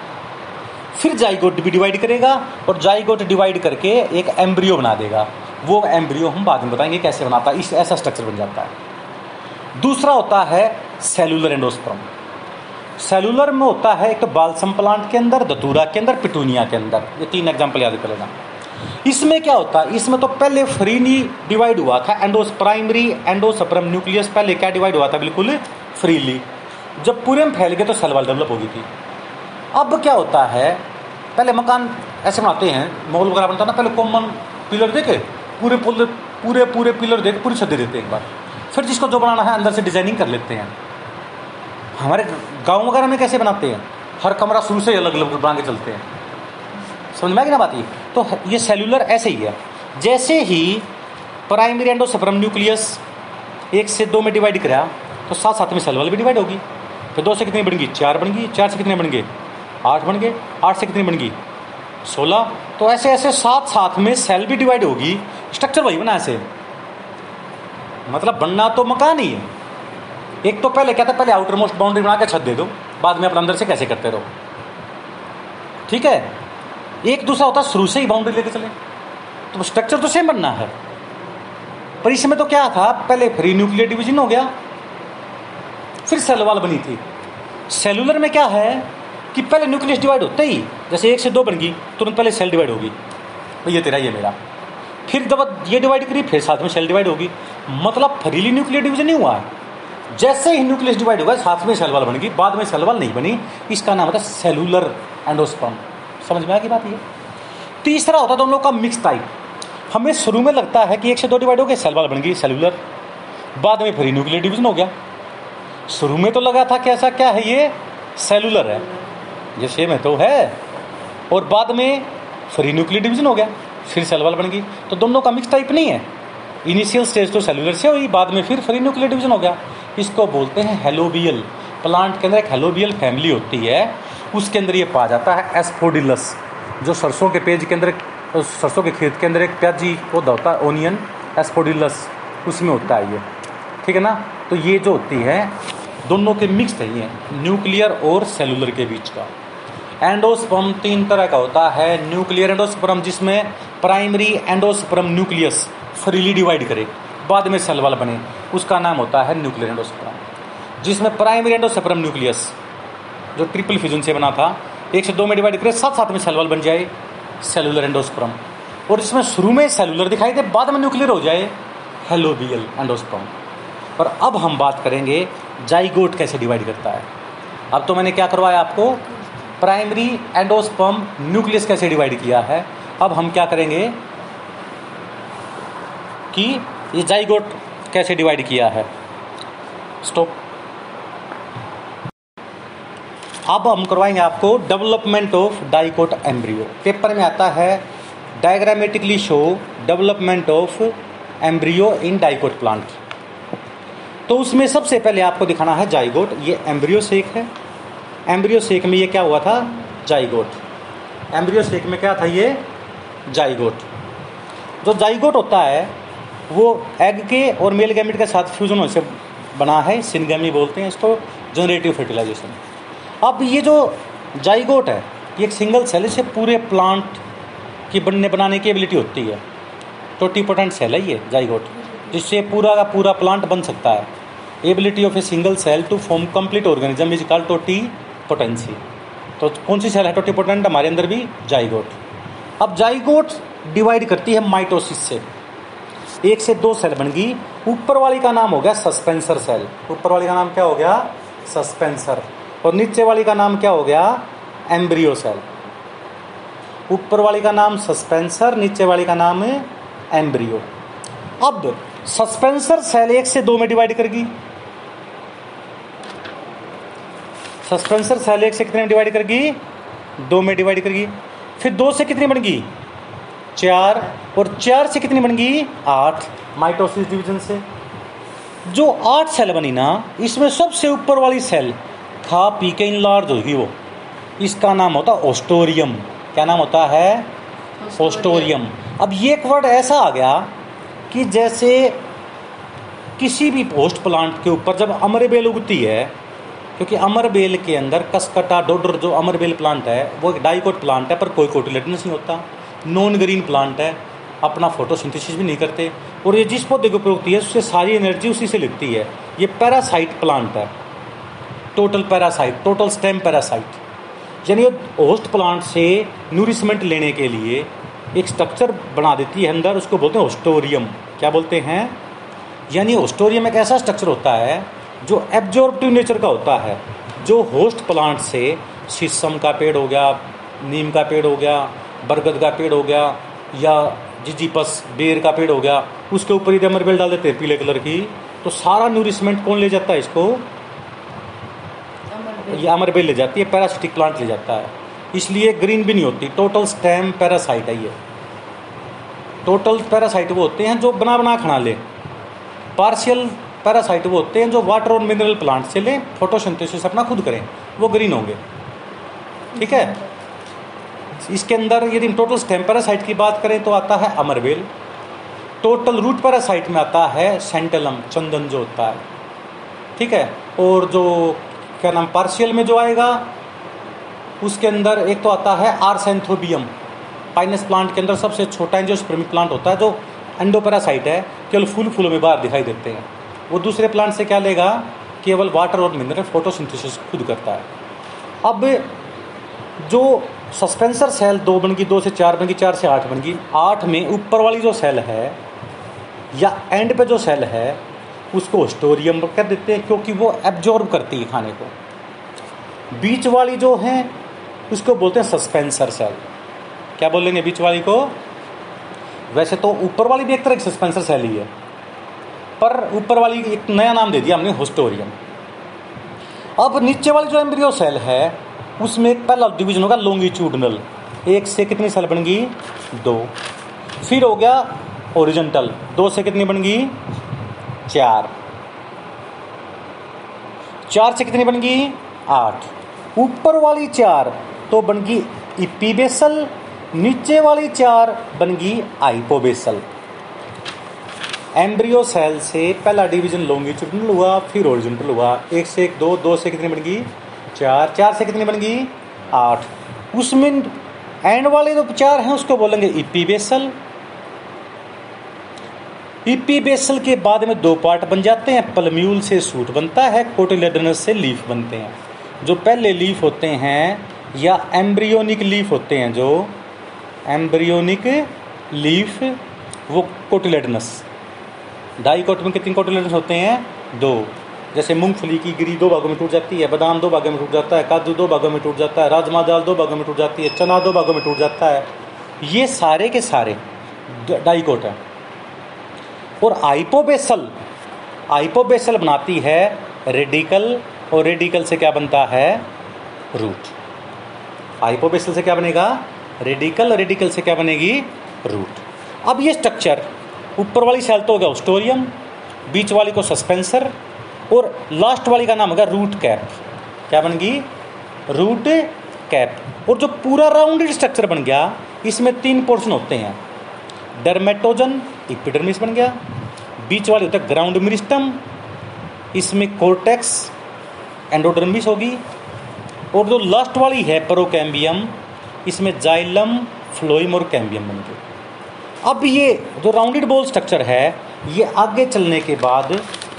फिर जाइगोट भी डिवाइड करेगा और जाइगोट डिवाइड करके एक एम्ब्रियो बना देगा। वो एम्ब्रियो हम बाद में बताएंगे कैसे बनाता है, इस ऐसा स्ट्रक्चर बन जाता है। दूसरा होता है सेलुलर एंडोस्पर्म। सेलुलर में होता है एक तो बालसम प्लांट के अंदर, दतूरा के अंदर, पिटूनिया के अंदर, ये तीन एग्जाम्पल याद कर लेना। इसमें क्या होता है, इसमें तो पहले फ्रीली डिवाइड हुआ था एंडोस प्राइमरी एंडोस्पर्म न्यूक्लियस, पहले क्या डिवाइड हुआ था, बिल्कुल फ्रीली। जब पूरे में फैल गया तो सेल वॉल डेवलप हो गई थी। अब क्या होता है, पहले मकान ऐसे बनाते हैं, मोगल वगैरह बनता है ना, पहले कॉमन पिलर देके पूरे पूरे पूरे पिलर देके पूरी छत दे देते हैं एक बार, फिर जिसको जो बनाना है अंदर से डिजाइनिंग कर लेते हैं। हमारे गांव वगैरह में कैसे बनाते हैं, हर कमरा शुरू से अलग अलग बना के चलते हैं, समझ में आएगी ना बात। ये तो ये सेलुलर ऐसे ही है। जैसे ही प्राइमरी एंडोस्पर्म न्यूक्लियस एक से दो में डिवाइड करा तो साथ साथ में सेल वॉल भी डिवाइड होगी। फिर दो से कितनी बन गई, चार बन गई, चार से कितने बन गए, आठ बन गए, आठ से कितनी बन गई, सोलह। तो ऐसे ऐसे साथ साथ में सेल भी डिवाइड होगी। स्ट्रक्चर वही बना ऐसे, मतलब बनना तो मकान ही है। एक तो पहले क्या था, पहले आउटर मोस्ट बाउंड्री बना के छत दे दो, बाद में अपने अंदर से कैसे करते रहो, ठीक है। एक दूसरा होता शुरू से ही बाउंड्री लेके चले, तो स्ट्रक्चर तो सेम बनना है। पर इसमें तो क्या था, पहले फ्री न्यूक्लियर डिवीजन हो गया, फिर सेल वॉल बनी थी। सेलुलर में क्या है कि पहले न्यूक्लियस डिवाइड होते ही, जैसे एक से दो बन गई तुरंत पहले सेल डिवाइड होगी, तो ये तेरा ये मेरा, फिर जब ये डिवाइड करी फिर साथ में सेल डिवाइड होगी, मतलब फ्रीली न्यूक्लियर डिवीजन नहीं हुआ है। जैसे ही न्यूक्लियस डिवाइड होगा साथ में सेल वॉल बनेगी, बाद में सेल वॉल नहीं बनी, इसका नाम होता है सेलुलर एंडोस्पर्म। समझ में आ गई बात। ये तीसरा होता है दोनों का मिक्स टाइप। हमें शुरू में लगता है कि एक से दो डिवाइड हो गए, सेल वॉल बन गई सेलुलर, बाद में फिर न्यूक्लियर डिवीजन हो गया। शुरू में तो लगा था कि ऐसा क्या है, ये सेलुलर है, ये सेम है तो है, और बाद में फिर न्यूक्लियर डिवीजन हो गया, फिर सेल वॉल बन गई। तो दोनों का मिक्स टाइप नहीं है, इनिशियल स्टेज तो सेलुलर से हुई, बाद में फिर फ्री न्यूक्लियर डिवीजन हो गया। इसको बोलते हैं हेलोबियल। प्लांट के अंदर एक हेलोबियल फैमिली होती है, उसके अंदर ये पाया जाता है एस्पोडिलस, जो सरसों के पेज के अंदर, सरसों के खेत के अंदर एक प्याजी पौधा होता है ओनियन एस्पोडिलस, उसमें होता है ये, ठीक है ना। तो ये जो होती है दोनों के मिक्स है, ये न्यूक्लियर और सेलुलर के बीच का। एंडोस्पर्म तीन तरह का होता है, न्यूक्लियर एंडोस्पर्म जिसमें primary endosperm nucleus freely divide करे, बाद में सेल वाल बने, उसका नाम होता है न्यूक्लियर एंडोस्पर्म। जिसमें प्राइमरी एंडोस्पर्म न्यूक्लियस जो ट्रिपल फ्यूजन से बना था, एक से दो में डिवाइड करे, साथ साथ में सेल वाल बन जाए, सेलुलर एंडोस्पर्म। और इसमें शुरू में सेलुलर दिखाई दे, बाद में न्यूक्लियर हो जाए, हेलोबियल एंडोस्पर्म। पर अब हम बात करेंगे जाइगोट कैसे डिवाइड करता है। अब तो मैंने क्या करवाया आपको, प्राइमरी एंडोस्पर्म न्यूक्लियस कैसे डिवाइड किया है। अब हम क्या करेंगे कि ये जाइगोट कैसे डिवाइड किया है। स्टॉप। अब हम करवाएंगे आपको development of dicot embryo. Paper में आता है diagrammatically show development of embryo in dicot plant. तो उसमें सबसे पहले आपको दिखाना है जाइगोट। ये एम्ब्रियो सेक है, एम्ब्रियो सेक में ये क्या हुआ था, जाइगोट। एम्ब्रियो सेक में क्या था, ये जाइगोट। जो जाइगोट होता है वो एग के और मेल गैमेट के साथ फ्यूजन होने से बना है, सिनगैमी बोलते हैं इसको, जनरेटिव फर्टिलाइजेशन। अब ये जो जाइगोट है ये एक सिंगल सेल से पूरे प्लांट की बनने बनाने की एबिलिटी होती है। टोटीपोटेंट सेल है ये जाइगोट, जिससे पूरा का पूरा प्लांट बन सकता है। Ability of a single cell to form complete organism is called totipotency. तो कौन सी सेल है टोटीपोटेंट, हमारे अंदर भी जाइगोट। अब जाइगोट डिवाइड करती है माइटोसिस से, एक से दो सेल बन गई। ऊपर वाली का नाम हो गया सस्पेंसर सेल, ऊपर वाली का नाम क्या हो गया, सस्पेंसर। और नीचे वाली का नाम क्या हो गया, एम्ब्रियो सेल। ऊपर वाली का नाम सस्पेंसर, नीचे वाली का नाम है एम्ब्रियो। अब सस्पेंसर सेल एक से दो में डिवाइड करगी, सस्पेंसर सेल एक से कितने में डिवाइड करगी, दो में डिवाइड करगी। फिर दो से कितनी बन गई, चार। और चार से कितनी बन गई, आठ। माइटोसिस डिवीजन से जो आठ सेल बनी ना, इसमें सबसे ऊपर वाली सेल खा पी के इनलार्ज होगी वो, इसका नाम होता होस्टोरियम। क्या नाम होता है, होस्टोरियम। अब ये एक वर्ड ऐसा आ गया कि जैसे किसी भी होस्ट प्लांट के ऊपर जब अमरबेल उगती है, क्योंकि अमरबेल के अंदर कसकटा डोडर, जो अमरबेल प्लांट है वो एक डाइकोट प्लांट है, पर कोई कोटिलेडनस नहीं होता, नॉन ग्रीन प्लांट है, अपना फोटोसिंथेसिस भी नहीं करते। और ये जिस पौधे के ऊपर उगती है उससे सारी एनर्जी उसी से लगती है। ये पैरासाइट प्लांट है, total parasite, total stem parasite. यानी होस्ट प्लांट से न्यूरिशमेंट लेने के लिए एक स्ट्रक्चर बना देती है अंदर, उसको बोलते हैं होस्टोरियम। क्या बोलते हैं, यानी होस्टोरियम एक ऐसा स्ट्रक्चर होता है जो एब्जॉर्प्टिव नेचर का होता है, जो होस्ट प्लांट से शीशम का पेड़ हो गया, नीम का पेड़ हो गया, बरगद का पेड़ हो गया, या जिजीपस बेर का पेड़ हो गया, उसके ऊपर ही अमरबेल डाल देते हैं पीले कलर की, तो सारा न्यूरिशमेंट कौन ले जाता है इसको, ये अमरबेल ले जाती है, पैरासिटिक प्लांट ले जाता है। इसलिए ग्रीन भी नहीं होती, टोटल स्टेम पैरासाइट है ये। टोटल पैरासाइट वो होते हैं जो बना बना खाना ले, पार्शियल पैरासाइट वो होते हैं जो वाटर और मिनरल प्लांट से लें, फोटोसिंथेसिस अपना खुद करें, वो ग्रीन होंगे, ठीक है। इसके अंदर यदि टोटल स्टेम पैरासाइट की बात करें तो आता है अमरबेल। टोटल रूट पैरासाइट में आता है सेंटलम, चंदन जो होता है, ठीक है। और जो क्या नाम, पार्शियल में जो आएगा उसके अंदर एक तो आता है आर्सेंथोबियम, पाइनस प्लांट के अंदर सबसे छोटा एंजियोस्पर्म प्लांट होता है, जो एंडो पैरासाइट है, केवल फूल फूलों में बाहर दिखाई देते हैं। वो दूसरे प्लांट से क्या लेगा, केवल वाटर और मिनरल, फोटोसिंथेसिस खुद करता है। अब जो सस्पेंसर सेल दो बन गई, दो से चार बन गई, चार से आठ बन गई। आठ में ऊपर वाली जो सेल है या एंड पे जो सेल है उसको होस्टोरियम कर देते हैं, क्योंकि वो एब्जॉर्ब करती है खाने को। बीच वाली जो है उसको बोलते हैं सस्पेंसर सेल। क्या बोलेंगे बीच वाली को, वैसे तो ऊपर वाली भी एक तरह की सस्पेंसर सेल ही है, पर ऊपर वाली एक नया नाम दे दिया हमने, होस्टोरियम। अब नीचे वाली जो एम्ब्रियो सेल है उसमें एक पहला डिवीजन होगा लॉन्गिट्यूडनल, एक से कितनी सेल बन गई, दो। फिर हो गया हॉरिजॉन्टल, दो से कितनी बन गई चार, चार से कितनी बन गई आठ। ऊपर वाली चार तो बन गई इपीबेसल, नीचे वाली चार बन गई आइपोबेसल। एम्ब्रियो सेल से पहला डिवीजन लॉन्गिट्यूडिनल हुआ, फिर हॉरिजॉन्टल हुआ, एक से एक दो, दो से कितनी बन गई चार, चार से कितनी बन गई आठ। उसमें एंड वाले जो चार हैं उसको बोलेंगे इपीबेसल। इपीबेसल के बाद में दो पार्ट बन जाते हैं, पलम्यूल से सूट बनता है, कोटिलेडनस से लीफ बनते हैं। जो पहले लीफ होते हैं या एम्ब्रियोनिक लीफ होते हैं, जो एम्ब्रियोनिक लीफ वो कोटिलेडनस, डाइकोट में कितने कोटिलेडनस होते हैं दो। जैसे मूंगफली की गिरी दो भागों में टूट जाती है, बादाम दो भागों में टूट जाता है, काजू दो भागों में टूट जाता है, राजमा दाल दो भागों में टूट जाती है, चना दो भागों में टूट जाता है, ये सारे के सारे डाइकोट हैं। और आइपोबेसल, आइपोबेसल बनाती है रेडिकल, और रेडिकल से क्या बनता है रूट। आइपोबेसल से क्या बनेगा रेडिकल, रेडिकल से क्या बनेगी रूट। अब ये स्ट्रक्चर ऊपर वाली सेल तो होगा होस्टोरियम, बीच वाली को सस्पेंसर, और लास्ट वाली का नाम होगा रूट कैप। क्या बन गई रूट कैप। और जो पूरा राउंडेड स्ट्रक्चर बन गया इसमें तीन पोर्शन होते हैं, डर्मेटोजन एपिडर्मिस बन गया, बीच वाली होता है ग्राउंड मेरिस्टम, इसमें कोर्टेक्स एंडोडर्मिस होगी, और जो लास्ट वाली है पोरोगेमी, इसमें जाइलम फ्लोइम और कैम्बियम बन गए। अब ये जो राउंडेड बॉल स्ट्रक्चर है ये आगे चलने के बाद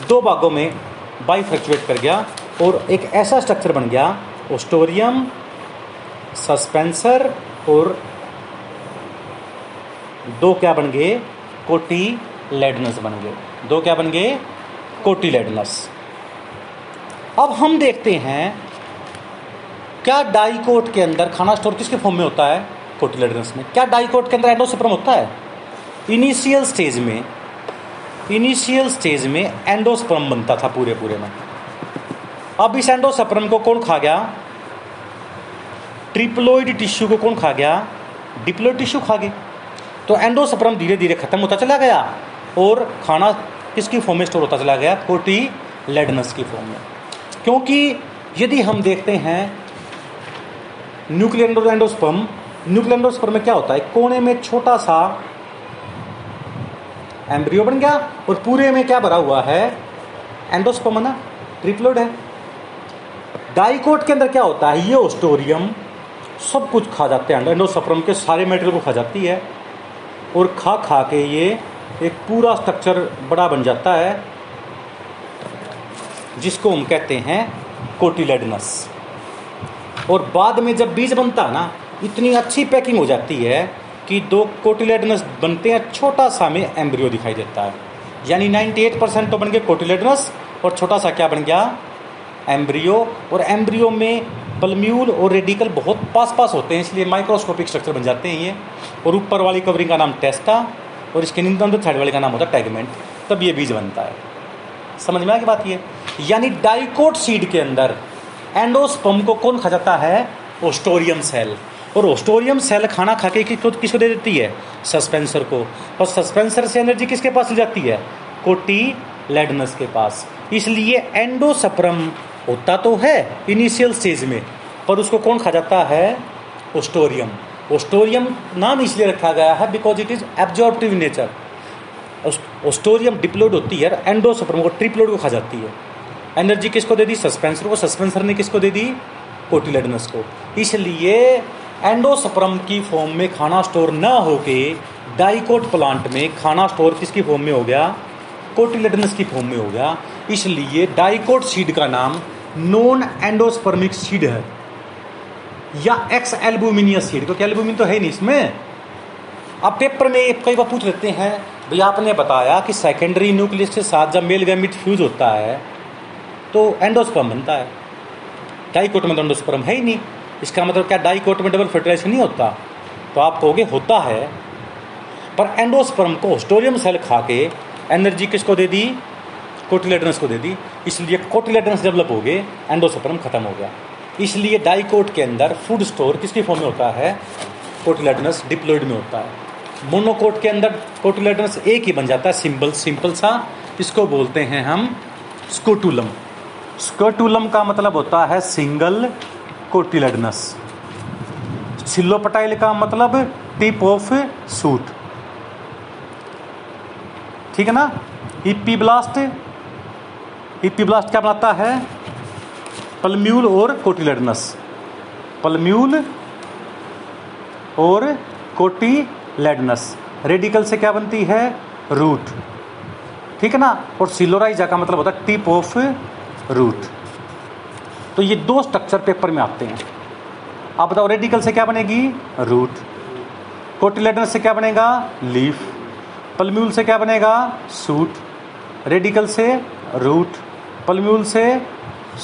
दो भागों में बाइफर्चुएट कर गया और एक ऐसा स्ट्रक्चर बन गया होस्टोरियम, सस्पेंसर, और दो क्या बन गए कोटिलेडनस बन गए, दो क्या बन गए कोटिलेडनस। अब हम देखते हैं क्या डाइकोट के अंदर खाना स्टोर किसके फॉर्म में होता है कोटिलेडनस में। क्या डाइकोट के अंदर एंडोस्पर्म होता है इनिशियल स्टेज में, इनिशियल स्टेज में एंडोस्पर्म बनता था पूरे पूरे में। अब इस एंडोस्पर्म को कौन खा गया, ट्रिप्लोइड टिश्यू को कौन खा गया, डिप्लोइड टिश्यू खा गए। तो एंडोस्पर्म धीरे धीरे खत्म होता चला गया और खाना किसकी फॉर्म में स्टोर होता चला गया कोटिलेडनस की फॉर्म में। क्योंकि यदि हम देखते हैं न्यूक्लियर एंडोस्पर्म, न्यूक्लियर एंडोस्पर्म में क्या होता है कोने में छोटा सा एम्ब्रियो बन गया और पूरे में क्या भरा हुआ है एंडोस्पर्म ना, ट्रिप्लोइड है। डाइकोट के अंदर क्या होता है ये होस्टोरियम सब कुछ खा जाते हैं, एंडोस्पर्म के सारे मटेरियल को खा जाती है, और खा खा के ये एक पूरा स्ट्रक्चर बड़ा बन जाता है जिसको हम कहते हैं कोटिलेडनस। और बाद में जब बीज बनता है ना इतनी अच्छी पैकिंग हो जाती है कि दो कोटिलेडनस बनते हैं, छोटा सा में एम्ब्रियो दिखाई देता है, यानी अट्ठानवे परसेंट तो बन गए कोटिलेडनस और छोटा सा क्या बन गया एम्ब्रियो। और एम्ब्रियो में पलम्यूल और रेडिकल बहुत पास पास होते हैं इसलिए माइक्रोस्कोपिक स्ट्रक्चर बन जाते हैं ये। और ऊपर वाली कवरिंग का नाम टेस्टा और इसके अंदर साइड वाले का नाम होता है टैगमेंट, तब ये बीज बनता है। समझ में आ गई बात ये, यानी डाइकोट सीड के अंदर एंडोस्पर्म को कौन खा जाता है होस्टोरियम सेल, और होस्टोरियम सेल खाना खा के किसको दे देती है सस्पेंसर को, और सस्पेंसर से एनर्जी किसके पास ले जाती है कोटिलेडनस के पास। इसलिए एंडोस्पर्म होता तो है इनिशियल स्टेज में पर उसको कौन खा जाता है होस्टोरियम। होस्टोरियम नाम इसलिए रखा गया है because it is absorptive nature. Haustorium diploid होती है, एंडोस्पर्म को ट्रिप्लोइड को खा जाती है। एनर्जी किसको दे दी सस्पेंसर को, सस्पेंसर ने किसको दे दी कोटिलेडनस को। इसलिए एंडोस्पर्म की फॉर्म में खाना स्टोर ना होके डाइकोट प्लांट में खाना स्टोर किसकी फॉर्म में हो गया कोटिलेडनस की फॉर्म में हो गया। इसलिए डाइकोट सीड का नाम नॉन एंडोस्पर्मिक सीड है या एक्स एल्बुमिनिया सीड, क्योंकि एल्बुमिन तो है नहीं इसमें। अब पेपर में कई बार पूछ लेते हैं भैया आपने बताया कि सेकेंडरी न्यूक्लियस के साथ जब मेल गैमेट फ्यूज होता है तो एंडोस्पर्म बनता है, डाइकोट में तो एंडोस्पर्म है ही नहीं, इसका मतलब क्या डाइकोट में डबल फर्टिलाइजेशन नहीं होता, तो आप कहोगे होता है। पर एंडोस्पर्म को होस्टोरियम सेल खा के एनर्जी किसको दे दी कोटिलेडनस को दे दी, इसलिए कोटिलेडनस डेवलप हो गए एंडोस्पर्म खत्म हो गया। इसलिए डाइकोट के अंदर फूड स्टोर किसकी फॉर्म में होता है कोटिलेडनस, डिप्लोइड में होता है। मोनोकोट के अंदर कोटिलेडनस एक ही बन जाता है, सिंपल सिंपल सा, इसको बोलते हैं हम स्कोटुलम। स्कोटुलम का मतलब होता है सिंगल कोटिलेडनस। सिलोपटाइल का मतलब टिप ऑफ सूट, ठीक है ना। इपीब्लास्ट, इपीब्लास्ट क्या बनाता है? पलम्यूल और कोटिलेडनस, पलम्यूल और कोटिलेडनस। रेडिकल से क्या बनती है? रूट, ठीक है ना। और सिलोराइजा का मतलब होता है टिप ऑफ रूट। तो ये दो स्ट्रक्चर पेपर में आते हैं। आप बताओ रेडिकल से क्या बनेगी? रूट। कोटिलेडनस से क्या बनेगा? लीफ। पलम्यूल से क्या बनेगा? सूट। रेडिकल से रूट, पलम्यूल से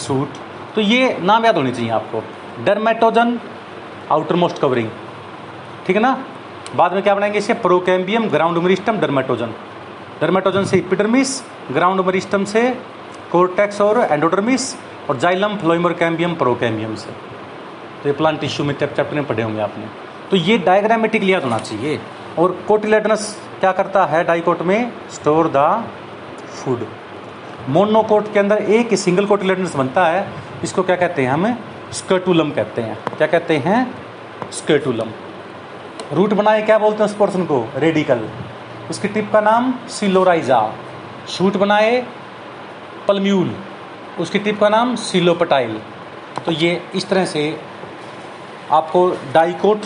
सूट। तो ये नाम याद होने चाहिए आपको। डर्मेटोजन आउटर मोस्ट कवरिंग, ठीक है ना। बाद में क्या बनाएंगे इसे? Procambium, ground meristem, dermatogen. Dermatogen से एपिडर्मिस, ग्राउंड मेरिस्टम से कोर्टेक्स और एंडोडर्मिस, और जाइलम, फ्लोइमर कैम्बियम, प्रोकैम्बियम से। तो ये प्लांट टिश्यू में चैप्टर में पढ़े होंगे आपने। तो ये डायग्रामेटिकली याद होना चाहिए। और कोटिलेडनस क्या करता है? डाइकोट में स्टोर द फूड। मोनोकोट के अंदर एक ही सिंगल कोटिलेडनस बनता है, इसको क्या कहते हैं? हम स्केटुलम कहते हैं। क्या कहते हैं? स्केटुलम। रूट बनाए क्या बोलते हैं उस पोर्सन को? रेडिकल। उसकी टिप का नाम सिलोराइजा। शूट बनाए पलम्यूल, उसकी टिप का नाम सिलोपटाइल। तो ये इस तरह से आपको डाइकोट,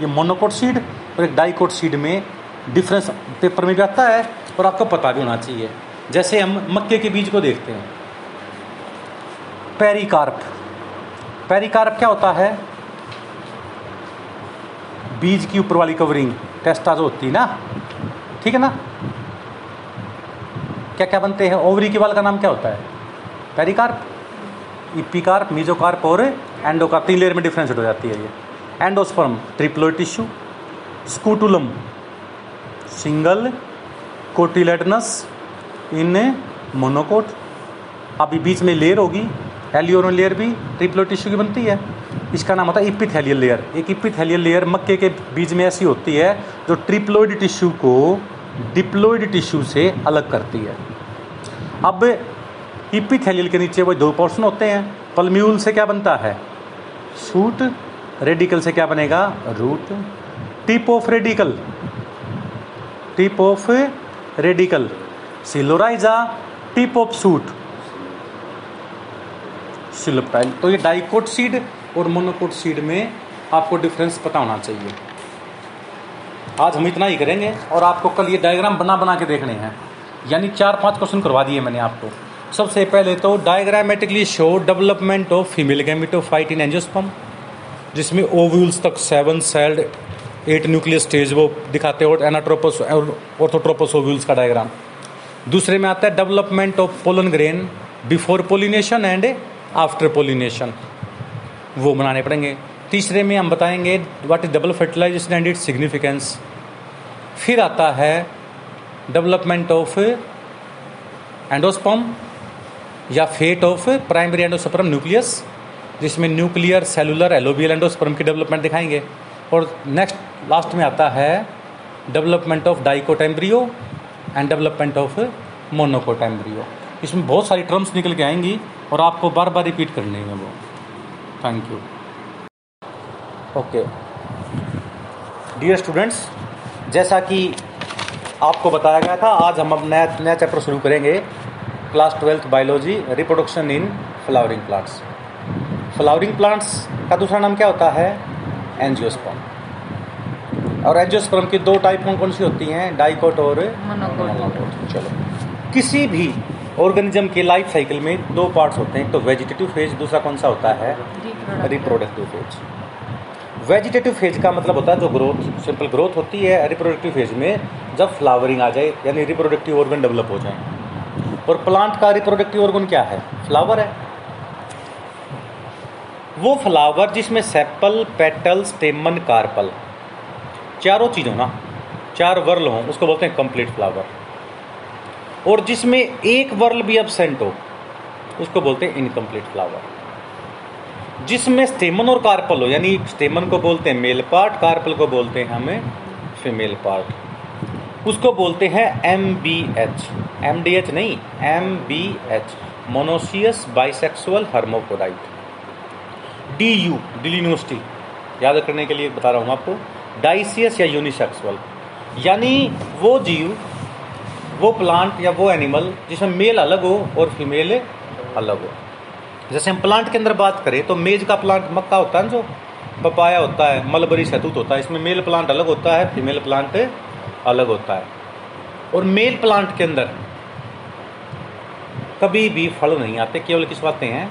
ये मोनोकोट सीड और एक डाइकोट सीड में डिफरेंस पेपर में भी आता है और आपको पता भी होना चाहिए। जैसे हम मक्के के बीज को देखते हैं, पेरिकार्प। पेरिकार्प क्या होता है? बीज की ऊपर वाली कवरिंग, टेस्टा जो होती है ना, ठीक है ना। क्या क्या बनते हैं? ओवरी के बाल का नाम क्या होता है? पेरिकार्प। इपिकार्प, मिजोकार्प और एंडोकार्प, तीन लेयर में डिफरेंस हो जाती है ये। Endosperm triploid tissue. Scutellum single cotyledons in monocot, अभी बीच में लेयर होगी, एलियोरल लेयर भी ट्रिपलोइड टिश्यू की बनती है। इसका नाम होता है इपिथेलियल लेयर। एक इपिथेलियल लेयर मक्के के बीज में ऐसी होती है जो ट्रिपलोइड टिश्यू को डिप्लोइड टिश्यू से अलग करती है। अब इपिथेलियल के नीचे वो दो पोर्शन होते हैं। पलम्यूल से क्या बनता है? सूट। रेडिकल से क्या बनेगा? Root. Tip of radicle, tip of radicle coleorhiza, tip of shoot coleoptile. तो ये डाइकोट सीड और मोनोकोट सीड में आपको डिफरेंस पता होना चाहिए। आज हम इतना ही करेंगे और आपको कल ये डायग्राम बना बना के देखने हैं, यानी चार पांच क्वेश्चन करवा दिए मैंने आपको। सबसे पहले तो diagrammatically show development of female gametophyte in angiosperm, जिसमें ओव्यूल्स तक seven celled eight nuclear stage वो दिखाते हैं, और एनाट्रोपस और ऑर्थोट्रोपस ओव्यूल्स का डायग्राम। दूसरे में आता है development of pollen grain before pollination and after pollination, वो बनाने पड़ेंगे। तीसरे में हम बताएंगे what is double fertilisation and its significance. फिर आता है डेवलपमेंट ऑफ एंडोस्पर्म या fate of primary endosperm nucleus, जिसमें न्यूक्लियर सेलुलर एलोबियल एंडोस्पर्म की डेवलपमेंट दिखाएंगे। और नेक्स्ट लास्ट में आता है development of dicot embryo and development of monocot embryo. इसमें बहुत सारी टर्म्स निकल के आएंगी और आपको बार बार रिपीट करने हैं वो। Thank you. Okay dear students, जैसा कि आपको बताया गया था, आज हम अब नया नया चैप्टर शुरू करेंगे, class twelfth biology, reproduction in flowering plants. Flowering plants का दूसरा नाम क्या होता है? एंजियोस्पर्म। और एंजियोस्पर्म की दो टाइप कौन कौन सी होती हैं? डाइकोट और मोनोकोट। चलो, किसी भी ऑर्गेनिज्म के लाइफ साइकिल में दो पार्ट्स होते हैं, तो वेजिटेटिव फेज, दूसरा कौन सा होता है? Reproductive phase. वेजिटेटिव फेज का मतलब होता है जो ग्रोथ, सिंपल ग्रोथ होती है। रिप्रोडक्टिव फेज में जब फ्लावरिंग आ जाए, यानी रिप्रोडक्टिव ऑर्गन डेवलप हो जाए। और प्लांट का रिप्रोडक्टिव ऑर्गन क्या है? फ्लावर है। वो फ्लावर जिसमें सेपल, पेटल, स्टेमन, कार्पल, चारों चीज़ हो ना, चार वर्ल हो, उसको बोलते हैं कंप्लीट फ्लावर। और जिसमें एक वर्ल भी एब्सेंट हो, उसको बोलते हैं इनकम्प्लीट फ्लावर। जिसमें स्टेमन और कार्पल हो, यानी स्टेमन को बोलते हैं मेल पार्ट, कार्पल को बोलते हैं हमें फीमेल पार्ट, उसको बोलते हैं M B H, M D H नहीं, M B H, monoecious bisexual hermaphrodite. D U डिलिनोस्टी, याद करने के लिए बता रहा हूँ आपको, डाइसियस या यूनिसेक्सुअल, यानी वो जीव, वो प्लांट या वो एनिमल जिसमें मेल अलग हो और फीमेल अलग हो। जैसे हम प्लांट के अंदर बात करें तो मेज का प्लांट मक्का होता है, जो पपाया होता है, मलबरी शहतूत होता है, इसमें मेल प्लांट अलग होता है, फीमेल प्लांट अलग होता है। और मेल प्लांट के अंदर कभी भी फल नहीं आते, केवल किस बातें हैं,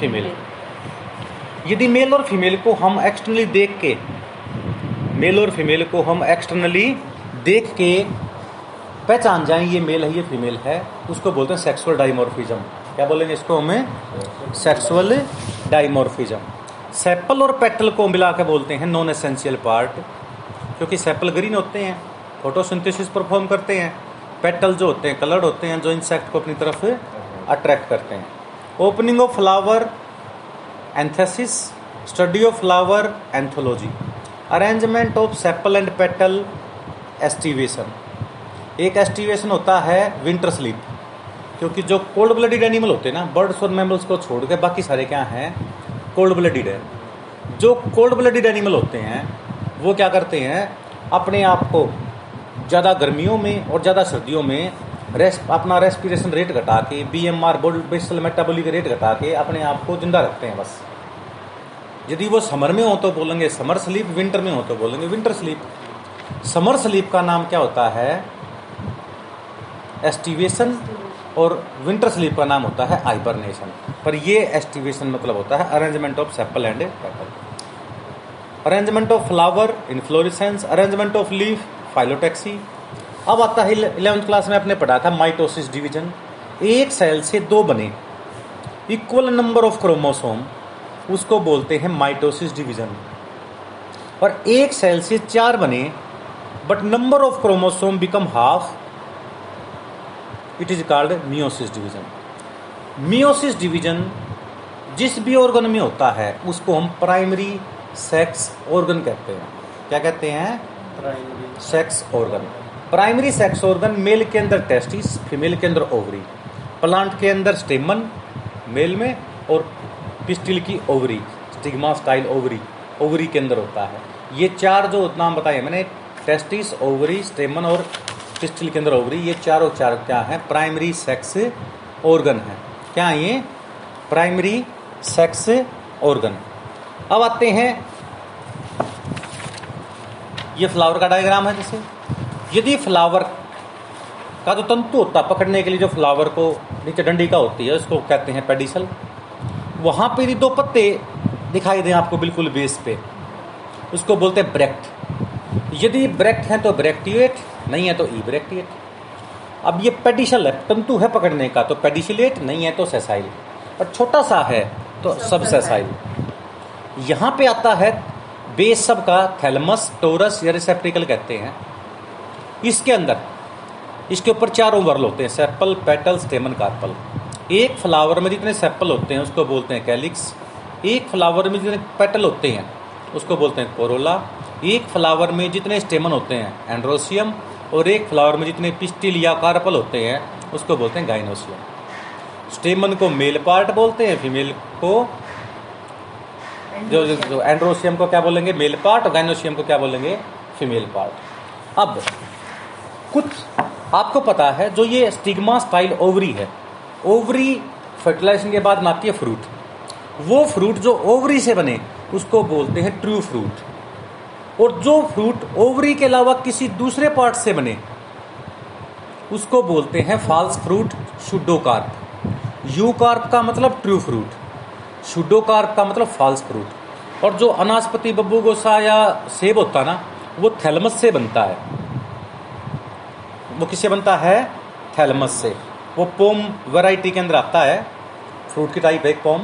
फीमेल। यदि मेल और फीमेल को हम एक्सटर्नली देख के मेल और फीमेल को हम एक्सटर्नली देख के पहचान जाएं ये मेल है ये फीमेल है, उसको बोलते हैं सेक्सुअल डाइमॉर्फिज्म। क्या बोलेंगे इसको हमें, सेक्सुअल डाइमॉर्फिज्म। सेपल और पेटल को मिला के बोलते हैं नॉन एसेंशियल पार्ट, क्योंकि सेपल ग्रीन होते हैं, फोटोसिंथेसिस परफॉर्म करते हैं, पेटल जो होते हैं कलर्ड होते हैं, जो इंसेक्ट को अपनी तरफ अट्रैक्ट करते हैं। Opening of flower anthesis, study of flower anthology, arrangement of sepal and petal aestivation. एक एस्टिवेशन होता है विंटर स्लीप, क्योंकि जो कोल्ड ब्लडेड एनिमल होते हैं ना, बर्ड्स और मैमल्स को छोड़ के बाकी सारे क्या हैं, कोल्ड ब्लडेड है। जो कोल्ड ब्लडेड एनिमल होते हैं वो क्या करते हैं, अपने आप को ज़्यादा गर्मियों में और ज़्यादा सर्दियों में रेस्ट अपना रेस्पिरेशन रेट घटा के, B M R body basal metabolic rate घटा के अपने आप को जिंदा रखते हैं बस। यदि वो समर में हो तो बोलेंगे समर स्लीप, विंटर में हो तो बोलेंगे विंटर स्लीप। समर स्लीप का नाम क्या होता है, एस्टिवेशन, और विंटर स्लीप का नाम होता है हाइबरनेशन। पर ये एस्टिवेशन मतलब होता है arrangement of sepal and petal, arrangement of flower inflorescence, arrangement of leaf phyllotaxy. अब आता है इलेवंथ क्लास में आपने पढ़ा था माइटोसिस डिवीजन, एक सेल से दो बने इक्वल नंबर ऑफ क्रोमोसोम, उसको बोलते हैं माइटोसिस डिवीजन। और एक सेल से चार बने but number of chromosome become half, it is called meiosis division. Meiosis division जिस भी ऑर्गन में होता है उसको हम प्राइमरी सेक्स ऑर्गन कहते हैं। क्या कहते हैं, primary sex organ. Primary sex organ male के अंदर टेस्टिस, फीमेल के अंदर ओवरी, प्लांट के अंदर स्टेमन मेल में और पिस्टिल की ovary, stigma style ovary, ovary के अंदर होता है। ये चार जो नाम बताए मैंने, टेस्टिस, ओवरी, स्टेमन और पिस्टिल के अंदर ओवरी, ये चारों चार क्या है, प्राइमरी सेक्स ऑर्गन है। क्या ये प्राइमरी सेक्स ऑर्गन। अब आते हैं, ये फ्लावर का डायग्राम है। जैसे यदि फ्लावर का जो तंतु होता है पकड़ने के लिए, जो फ्लावर को नीचे डंडी का होती है उसको कहते हैं पेडिसल। वहाँ पर यदि दो पत्ते दिखाई दें आपको बिल्कुल बेस पे, उसको बोलते हैं ब्रेक्ट। यदि ब्रेक्ट है तो ब्रेक्टिएट, नहीं है तो इब्रेक्टिएट। अब ये पेडिसल है, तंतु है पकड़ने का, तो पेडिसलेट, नहीं है तो सेसाइल, और छोटा सा है तो सब सेसाइल। यहाँ पे आता है बेस सब का थैलमस, टोरस या रिसेप्टिकल कहते हैं। इसके अंदर, इसके ऊपर चारों वर्ल होते हैं, सेपल, पेटल, स्टेमन, कार्पल। एक फ्लावर में जितने सेपल होते हैं उसको बोलते हैं कैलिक्स, एक फ्लावर में जितने पेटल होते हैं उसको बोलते हैं कोरोला, एक फ्लावर में जितने स्टेमन होते हैं एंड्रोसियम, और एक फ्लावर में जितने पिस्टिल या कार्पल होते हैं उसको बोलते हैं गाइनोसियम। स्टेमन को मेल पार्ट बोलते हैं, फीमेल को जो, जो एंड्रोसियम को क्या बोलेंगे, मेल पार्ट, और गाइनोसियम को क्या बोलेंगे, फीमेल पार्ट। अब कुछ आपको पता है, जो ये स्टिग्मा स्टाइल ओवरी है, ओवरी फर्टिलाइजेशन के बाद बनाती है फ्रूट। वो फ्रूट जो ओवरी से बने उसको बोलते हैं ट्रू फ्रूट, और जो फ्रूट ओवरी के अलावा किसी दूसरे पार्ट से बने उसको बोलते हैं फाल्स फ्रूट, शुडोकार्प। यूकार्प का मतलब ट्रू फ्रूट, शुडोकार्प का मतलब फाल्स फ्रूट। और जो अनासपति, बब्बू गोसा या सेब होता ना, वो थैलमस से बनता है। वो किससे बनता है, थैलमस से। वो पोम वैरायटी के अंदर आता है, फ्रूट की टाइप है पोम,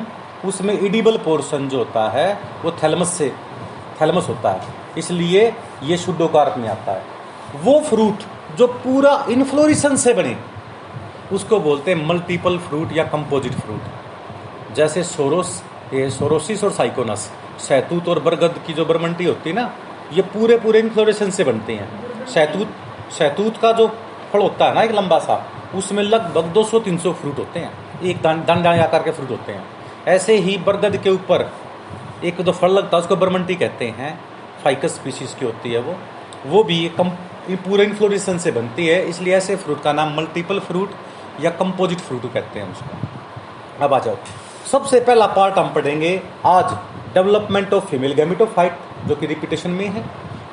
उसमें इडिबल पोर्शन जो होता है वो थैलमस से, थैलमस होता है, इसलिए ये शुडोकार्प में आता है। वो फ्रूट जो पूरा इन्फ्लोरेसेंस से बने उसको बोलते हैं मल्टीपल फ्रूट या कंपोजिट फ्रूट। जैसे सोरोस, ये सोरोसिस और साइकोनस, शहतूत और बरगद की जो बरमंटी होती है ना, ये पूरे पूरे इन्फ्लोरेसेंस से बनते हैं। शहतूत शहतूत का जो फल होता है ना एक लंबा सा, उसमें लगभग दो सौ तीन सौ फ्रूट होते हैं, एक दान दान दान आकार के फ्रूट होते हैं। ऐसे ही बरगद के ऊपर एक जो फल लगता है उसको बरमंटी कहते हैं, फाइकस स्पीशीज़ की होती है वो वो भी कम पूरे इन्फ्लोरेसेंस से बनती है, इसलिए ऐसे फ्रूट का नाम मल्टीपल फ्रूट या कंपोजिट फ्रूट कहते हैं उसको। अब आ जाओ, सबसे पहला पार्ट हम पढ़ेंगे आज डेवलपमेंट ऑफ फीमेल गैमेटोफाइट जो कि रिपीटेशन में है,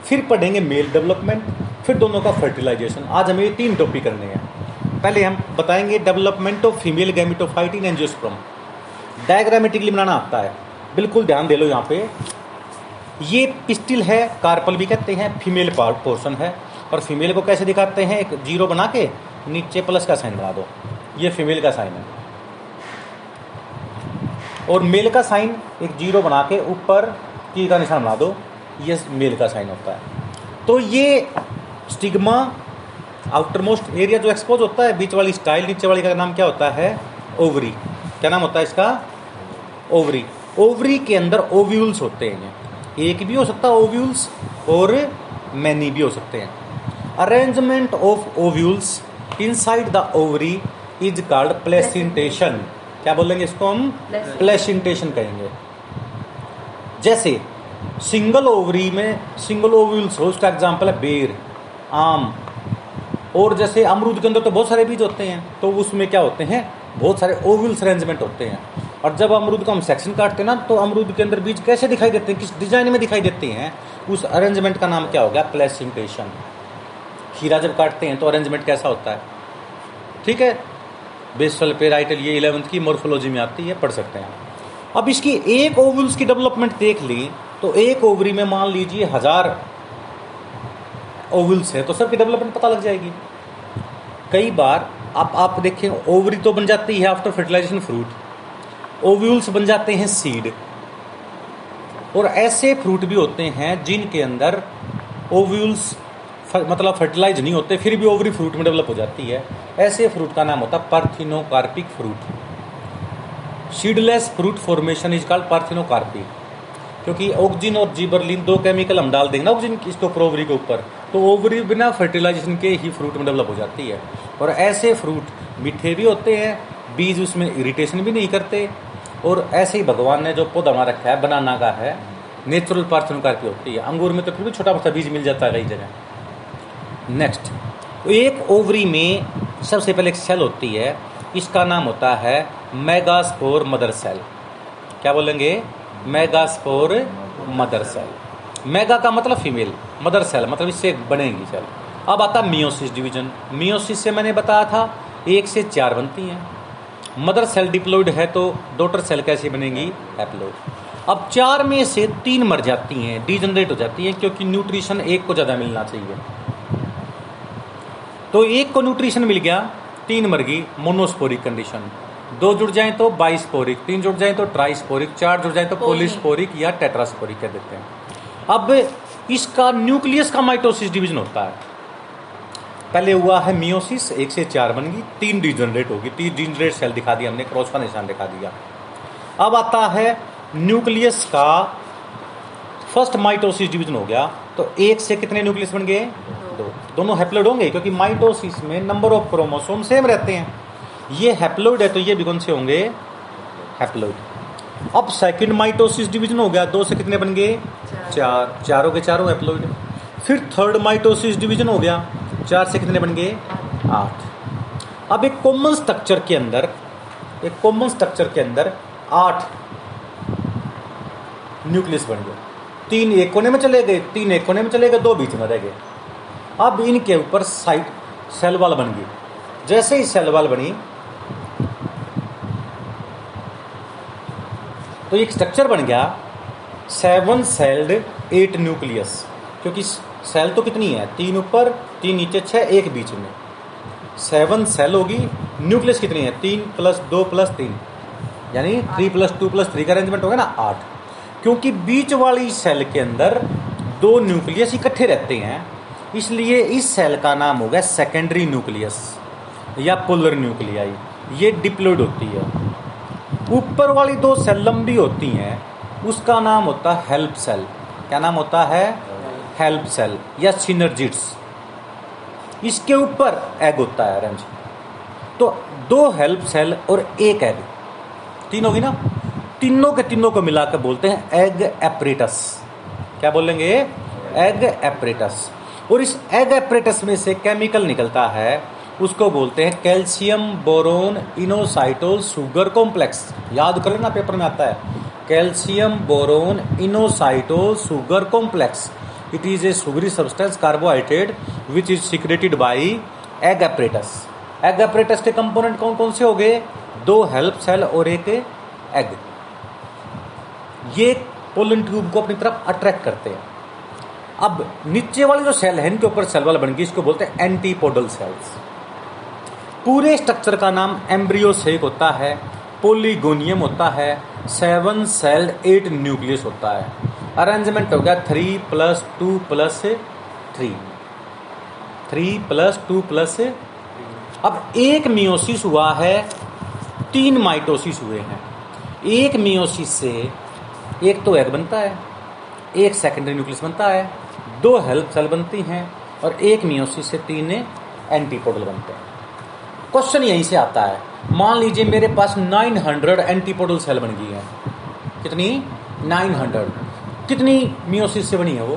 फिर पढ़ेंगे मेल डेवलपमेंट, फिर दोनों का फर्टिलाइजेशन। आज हमें ये तीन टॉपिक करने हैं। पहले हम बताएंगे development of female gametophyte in angiosperm. Diagrammatically बनाना आता है, बिल्कुल ध्यान दे लो यहाँ पे। ये पिस्टिल है, कार्पल भी कहते हैं, फीमेल पार्ट पोर्शन है। और फीमेल को कैसे दिखाते हैं, एक जीरो बना के नीचे प्लस का साइन बना दो, ये फीमेल का साइन है। और मेल का साइन एक जीरो बना के ऊपर की का निशान बना दो, ये मेल का साइन होता है। तो ये स्टिग्मा आउटरमोस्ट एरिया जो एक्सपोज होता है, बीच वाली स्टाइल नीचे वाली का नाम क्या होता है, ओवरी। क्या नाम होता है इसका, ओवरी। ओवरी के अंदर ओव्यूल्स होते हैं, एक भी हो सकता है ओव्यूल्स और मैनी भी हो सकते हैं। Arrangement of ovules inside the ovary is called placentation. क्या बोलेंगे इसको हम, प्लेसेंटेशन कहेंगे। जैसे सिंगल ओवरी में सिंगल ओव्यूल्स हो, उसका एग्जाम्पल है बेर, आम। और जैसे अमरूद के अंदर तो बहुत सारे बीज होते हैं, तो उसमें क्या होते हैं, बहुत सारे ओव्यूल्स अरेंजमेंट होते हैं। और जब अमरूद का हम सेक्शन काटते हैं ना, तो अमरूद के अंदर बीज कैसे दिखाई देते हैं, किस डिजाइन में दिखाई देते हैं, उस अरेंजमेंट का नाम क्या हो गया, प्लेसेंटेशन। खीरा जब काटते हैं तो अरेंजमेंट कैसा होता है, ठीक है। बेसल पेराइटल ये इलेवंथ की मोर्फोलॉजी में आती है, पढ़ सकते हैं। अब इसकी एक ओव्यूल्स की डेवलपमेंट देख ली तो एक ओवरी में मान लीजिए हजार ओव्यूल्स है, तो सबकी डेवलपमेंट पता लग जाएगी। कई बार आप आप देखें, ओवरी तो बन जाती है आफ्टर फर्टिलाइजेशन फ्रूट, ओव्यूल्स बन जाते हैं सीड। और ऐसे फ्रूट भी होते हैं जिनके अंदर ओव्यूल्स मतलब फर्टिलाइज नहीं होते, फिर भी ओवरी फ्रूट में डेवलप हो जाती है। ऐसे फ्रूट का नाम होता है parthenocarpic fruit. Seedless fruit formation is called parthenocarpic, क्योंकि ऑक्जिन और जीबरलिन दो केमिकल हम डाल देंगे ना ऑक्जिन इसको ओवरी के ऊपर, तो ओवरी बिना फर्टिलाइजेशन के ही फ्रूट में डेवलप हो जाती है। और ऐसे फ्रूट मीठे भी होते हैं, बीज उसमें इरिटेशन भी नहीं करते। और ऐसे ही भगवान ने जो पौधा बना रखा है बनाना का है, नेचुरल पार्थिनोकार्पिक होती है। अंगूर में तो फिर भी छोटा मोटा बीज मिल जाता है कई जगह। नेक्स्ट, एक ओवरी में सबसे पहले एक सेल होती है, इसका नाम होता है मेगास्पोर मदर सेल। क्या बोलेंगे, मेगास्पोर मदर सेल। मेगा का मतलब फीमेल, मदर सेल मतलब इससे बनेगी सेल। अब आता मियोसिस डिवीजन। मियोसिस से मैंने बताया था एक से चार बनती हैं। मदर सेल डिप्लॉइड है तो डॉटर सेल कैसी बनेगी, हैप्लॉइड। अब चार में से तीन मर जाती हैं, डीजनरेट हो जाती हैं, क्योंकि न्यूट्रिशन एक को ज़्यादा मिलना चाहिए। तो एक को न्यूट्रिशन मिल गया, तीन मर गई, मोनोस्पोरिक कंडीशन। दो जुड़ जाएं तो बाइस्पोरिक, तीन जुड़ जाएं तो ट्राइस्पोरिक, चार जुड़ जाएं तो पॉलीस्पोरिक या टेट्रास्पोरिक कह देते हैं। अब इसका न्यूक्लियस का माइटोसिस डिवीजन होता है। पहले हुआ है मियोसिस, एक से चार बन गई, तीन डीजनरेट होगी, तीन डीजनरेट सेल दिखा दिया हमने, क्रॉस का निशान दिखा दिया। अब आता है न्यूक्लियस का फर्स्ट माइटोसिस डिवीजन हो गया, तो एक से कितने न्यूक्लियस बन गए, दो। दोनों हैप्लोइड होंगे, क्योंकि माइटोसिस में नंबर ऑफ क्रोमोसोम सेम रहते हैं। ये हैप्लोइड है तो ये भी कौन से होंगे, हैप्लोइड। अब सेकंड माइटोसिस डिवीजन हो गया, दो से कितने बन गए, चार, चारों के चारों हैप्लोइड। फिर थर्ड माइटोसिस डिवीजन हो गया, चार से कितने बन गए, आठ। अब एक कॉमन स्ट्रक्चर के अंदर एक कॉमन स्ट्रक्चर के अंदर आठ न्यूक्लियस बन गए, तीन एक कोने में चले गए, तीन एक कोने में चले गए, दो बीच में रह गए। अब इनके ऊपर साइड सेल वॉल बन गई। जैसे ही सेल वॉल बनी तो एक स्ट्रक्चर बन गया, सेवन सेल्ड एट न्यूक्लियस, क्योंकि सेल तो कितनी है, तीन ऊपर तीन नीचे, छः एक बीच में, सेवन सेल होगी। न्यूक्लियस कितनी है, तीन प्लस दो प्लस तीन, यानी three plus two plus three का अरेंजमेंट होगा ना, आठ। क्योंकि बीच वाली सेल के अंदर दो न्यूक्लियस इकट्ठे रहते हैं, इसलिए इस सेल का नाम हो गया सेकेंडरी न्यूक्लियस या पोलर न्यूक्लियाई। ये डिप्लॉइड होती है। ऊपर वाली दो सेल लंबी होती हैं, उसका नाम होता है हेल्प सेल। क्या नाम होता है, हेल्प सेल या सिनर्जिट्स। इसके ऊपर एग होता है ऑरेंज। तो दो हेल्प सेल और एक एग, तीन होगी ना, तीनों के तीनों को मिलाकर बोलते हैं एग एपरेटस। क्या बोलेंगे? Egg apparatus. और इस एग एपरेटस में से केमिकल निकलता है, उसको बोलते हैं calcium boron inositol sugar complex. याद कर लेना, पेपर में आता है calcium boron inositol sugar complex. It is a sugary substance carbohydrate which is secreted by egg apparatus. Egg apparatus के कंपोनेंट कौन कौन से हो गए? दो हेल्प सेल और एक एग। ये पोलन ट्यूब को अपनी तरफ अट्रैक्ट करते हैं। अब नीचे वाली जो सेल है, इनके ऊपर सेल वाल बन गई, इसको बोलते हैं एंटीपोडल सेल्स। पूरे स्ट्रक्चर का नाम एम्ब्रियो शेक होता है, पोलीगोनियम होता है, सेवन सेल एट न्यूक्लियस होता है। अरेंजमेंट हो गया three plus two plus three, three plus two plus. अब एक मियोसिस हुआ है, तीन माइटोसिस हुए हैं। एक मियोसिस से एक तो एग बनता है, एक सेकेंडरी न्यूक्लियस बनता है, दो हेल्प सेल बनती हैं, और एक मियोसिस से तीन एंटीपोडल बनते हैं। क्वेश्चन यहीं से आता है, मान लीजिए मेरे पास नौ सौ एंटीपोडल सेल बन गई है। कितनी? नौ सौ। कितनी मियोसिस से बनी है वो?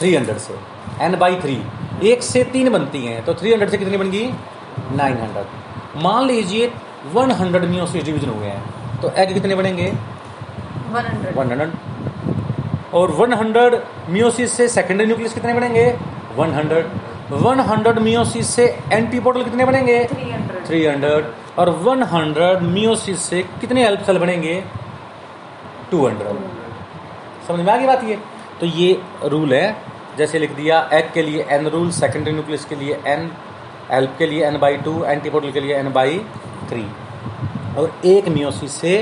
तीन सौ से, एन बाई थ्री। एक से तीन बनती हैं, तो तीन सौ से कितनी बन गई? नौ सौ। मान लीजिए सौ मियोसिस डिवीजन हुए हैं, तो एग कितने बनेंगे? सौ। और सौ मियोसिस से सेकेंडरी न्यूक्लियस कितने बनेंगे? सौ। सौ मियोसिस से एंटीपोडल कितने बनेंगे? तीन सौ। तीन सौ। और सौ मियोसिस से कितने हेल्प सेल बनेंगे? दो सौ। समझ में आ गई बात? ये तो ये रूल है, जैसे लिख दिया एग के लिए एन रूल, सेकेंडरी न्यूक्लियस के लिए एन, हेल्प के लिए एन बाई टू, एंटीपोडल के लिए एन बाई थ्री। और एक मियोसिस से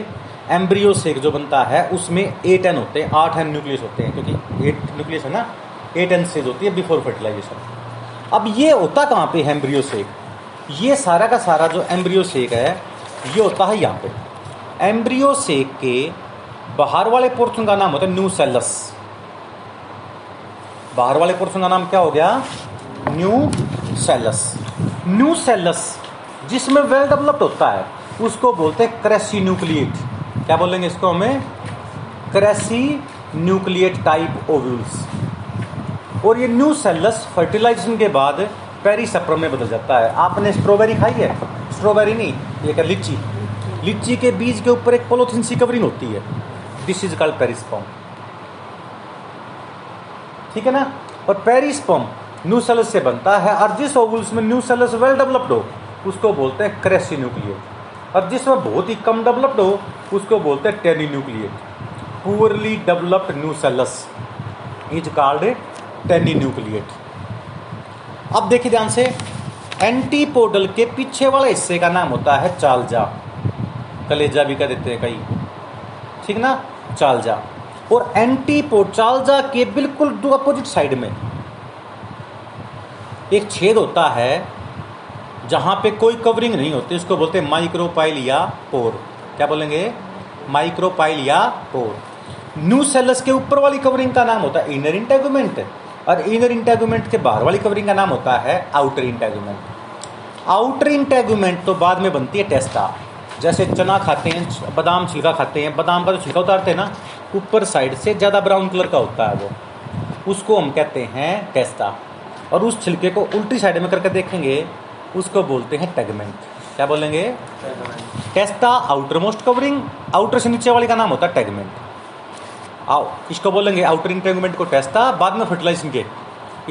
एम्ब्रियो सेक जो बनता है, उसमें एट एन होते हैं, आठ एन न्यूक्लियस होते हैं, क्योंकि एट न्यूक्लियस है ना, एट एन स्टेज होती है बिफोर फर्टिलाइजेशन। अब ये होता कहाँ पे है एम्ब्रियो शेक? ये सारा का सारा जो एम्ब्रियो शेक है, ये होता है यहाँ पे। एम्ब्रियो शेक के बाहर वाले पोर्शन का नाम होता है न्यूसेलस। बाहर वाले पोर्शन का नाम क्या हो गया? न्यूसेलस। न्यूसेलस जिसमें वेल डेवलप्ड होता है, उसको बोलते हैं क्रेसिन्यूक्लिएट। क्या बोलेंगे इसको हमें? Crassinucellate type ovules. और ये न्यूसेलस फर्टिलाइजेशन के बाद पेरिसपर्म में बदल जाता है। आपने स्ट्रॉबेरी खाई है? स्ट्रॉबेरी नहीं, ये क्या, लीची। लीची के बीज के ऊपर एक पॉलीथिन सी कवरिंग होती है, दिस इज कॉल्ड पेरिसपर्म। ठीक है ना? और पेरिसपर्म न्यूसेलस से बनता है, और जिस ओवुल्स में न्यूसेलस वेल डेवलप्ड हो, उसको बोलते हैं क्रेसिन्यूक्लिएट। और जिसमें बहुत ही कम डेवलप्ड हो, उसको बोलते हैं tenuinucellate. Poorly developed nucellus is called tenuinucellate. अब देखिए ध्यान से, एंटीपोडल के पीछे वाले हिस्से का नाम होता है चालजा, कलेजा भी कह देते हैं कई, ठीक ना, चालजा। और एंटीपोड चालजा के बिल्कुल दो अपोजिट साइड में एक छेद होता है, जहां पे कोई कवरिंग नहीं होती, उसको बोलते हैं माइक्रोपाइल या पोर। क्या बोलेंगे? माइक्रोपाइल या पोर। न्यूसेलस के ऊपर वाली कवरिंग का नाम होता है इनर इंटेगुमेंट, और इनर इंटेगुमेंट के बाहर वाली कवरिंग का नाम होता है आउटर इंटेगुमेंट। आउटर इंटेगुमेंट तो बाद में बनती है टेस्टा। जैसे चना खाते हैं, बादाम छिलका खाते हैं, बादाम का जो छिलका उतारते हैं ना, ऊपर साइड से ज़्यादा ब्राउन कलर का होता है, वो उसको हम कहते हैं टेस्टा। और उस छिलके को उल्टी साइड में करके देखेंगे, उसको बोलते हैं टेगमेंट। क्या बोलेंगे? Testa outer most covering, outer से नीचे वाली का नाम होता है टेगमेंट। आओ, इसको बोलेंगे आउटर इंटेगुमेंट को टेस्टा, बाद में फर्टिलाइजेशन के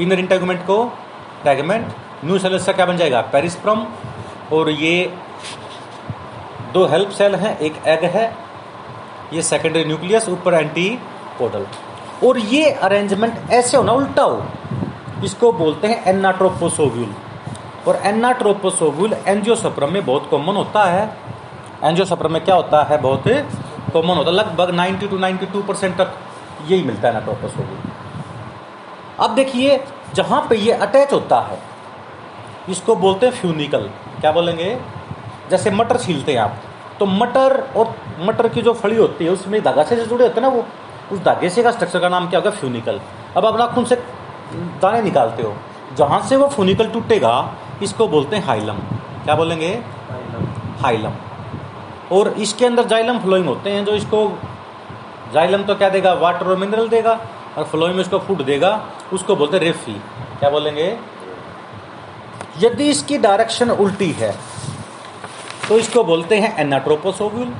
इनर इंटेगुमेंट को टेगमेंट। न्यूसेलस का क्या बन जाएगा? पेरिस्पर्म। और ये दो हेल्प सेल हैं, एक एग है, ये सेकेंडरी न्यूक्लियस, ऊपर एंटीपोडल। और ये अरेंजमेंट ऐसे होना, उल्टा हो, इसको बोलते हैं एनाट्रोपस ओव्यूल। और एनाट्रोपस ओव्यूल एंजियोस्पर्म में बहुत कॉमन होता है। एंजियोस्पर्म में क्या होता है? बहुत कॉमन होता है, लगभग नब्बे टू बानवे परसेंट तक यही मिलता है ना, टॉपस होगी। अब देखिए, जहाँ पे ये अटैच होता है, इसको बोलते हैं फ्यूनिकल। क्या बोलेंगे? जैसे मटर छीलते हैं आप, तो मटर और मटर की जो फली होती है, उसमें धागा से जुड़े होते हैं ना, वो उस धागे से का स्ट्रक्चर का नाम क्या होगा? फ्यूनिकल। अब आप नाखून से दाने निकालते हो, जहाँ से वो फुनिकल टूटेगा इसको बोलते हैं हाइलम। क्या बोलेंगे? हाइलम। और इसके अंदर जाइलम फ्लोइम होते हैं, जो इसको जाइलम तो क्या देगा, वाटर और मिनरल देगा, और फ्लोइम इसको फूड देगा, उसको बोलते हैं रेफी। क्या बोलेंगे? यदि इसकी डायरेक्शन उल्टी है तो इसको बोलते हैं एनाट्रोपोसोव्यूल।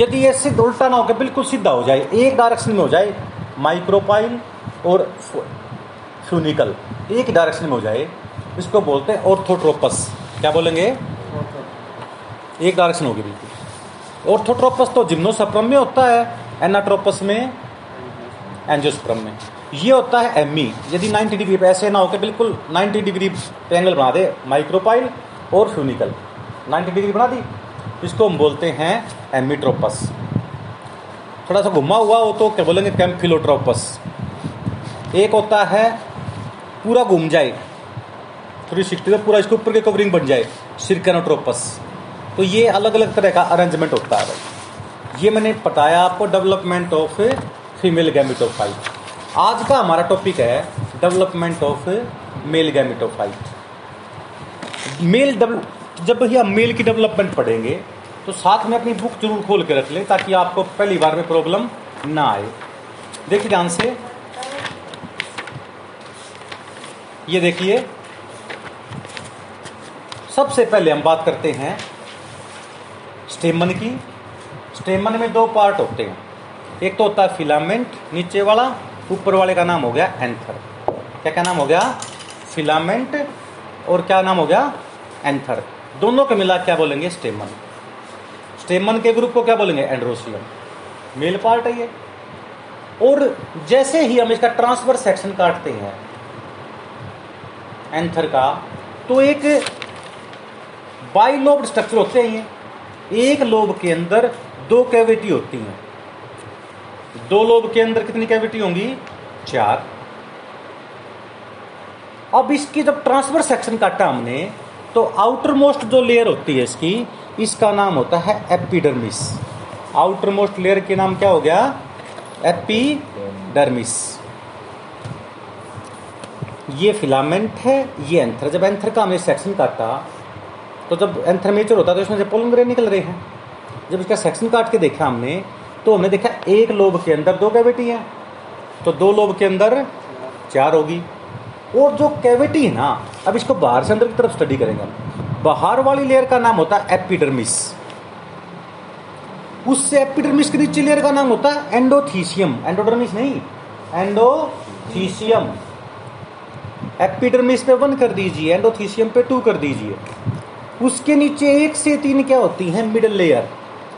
यदि ये सिद्ध उल्टा ना होकर बिल्कुल सीधा हो जाए, एक डायरेक्शन में हो जाए माइक्रोपाइल और फ्यूनिकल एक डायरेक्शन में हो जाए, इसको बोलते हैं ऑर्थोट्रोपस। क्या बोलेंगे? एक डायरेक्शन होगी बिल्कुल। ऑर्थोट्रोपस तो जिम्नोस्पर्म में होता है, एनाट्रोपस में एंजियोस्पर्म में। ये होता है एमी। यदि नब्बे डिग्री पे ऐसे ना होकर बिल्कुल नब्बे डिग्री पे एंगल बना दे माइक्रोपाइल और फ्यूनिकल, नब्बे डिग्री बना दी, इसको हम बोलते हैं एमीट्रोपस। थोड़ा सा घुमा हुआ हो तो क्या बोलेंगे? कैम्फिलोट्रोपस। एक होता है पूरा घूम जाए थ्री सिक्सटी का, पूरा इसके ऊपर की कवरिंग बन जाए, सिरकानोट्रोपस। तो ये अलग अलग तरह का अरेंजमेंट होता है भाई। ये मैंने बताया आपको डेवलपमेंट ऑफ फीमेल गैमेटोफाइट। आज का हमारा टॉपिक है development of male gametophyte. Male double जब भैया मेल की डेवलपमेंट पढ़ेंगे तो साथ में अपनी बुक जरूर खोल के रख लें, ताकि आपको पहली बार में प्रॉब्लम ना आए। देखिए ध्यान से, ये देखिए। सबसे पहले हम बात करते हैं स्टेमन की। स्टेमन में दो पार्ट होते हैं, एक तो होता है फिलामेंट नीचे वाला, ऊपर वाले का नाम हो गया एंथर। क्या क्या नाम हो गया? फिलामेंट। और क्या नाम हो गया? एंथर। दोनों को मिला क्या बोलेंगे? स्टेमन। स्टेमन के ग्रुप को क्या बोलेंगे? एंड्रोसियम। मेल पार्ट है ये। और जैसे ही हम इसका ट्रांसवर्स सेक्शन काटते हैं एंथर का, तो एक बाइलोब्ड स्ट्रक्चर होते हैं ये। एक लोब के अंदर दो कैविटी होती हैं। दो लोब के अंदर कितनी कैविटी होंगी? चार। अब इसकी जब ट्रांसवर्स सेक्शन काटा हमने, तो आउटर मोस्ट जो लेयर होती है इसकी, इसका नाम होता है एपिडर्मिस। आउटर मोस्ट लेयर के नाम क्या हो गया? एपिडर्मिस। ये फिलामेंट है, ये एंथर। जब एंथर का हमने सेक्शन काटा, तो जब एंथर मेचर होता है तो इसमें से पोलन ग्रेन निकल रहे हैं। जब इसका सेक्शन काट के देखा हमने, तो हमने देखा एक लोब के अंदर दो कैविटी है, तो दो लोब के अंदर चार होगी। और जो कैविटी है ना, अब इसको बाहर से अंदर की तरफ स्टडी करेंगे। बाहर वाली लेयर का नाम होता है एपिडर्मिस। उससे एपिडर्मिस के नीचे लेयर का नाम होता है एंडोथीसियम। एंडोडर्मिस नहीं, एंडोथीसियम। एपिडर्मिस पे वन कर दीजिए, एंडोथीसियम पे टू कर दीजिए। उसके नीचे एक से तीन क्या होती हैं? Middle layer.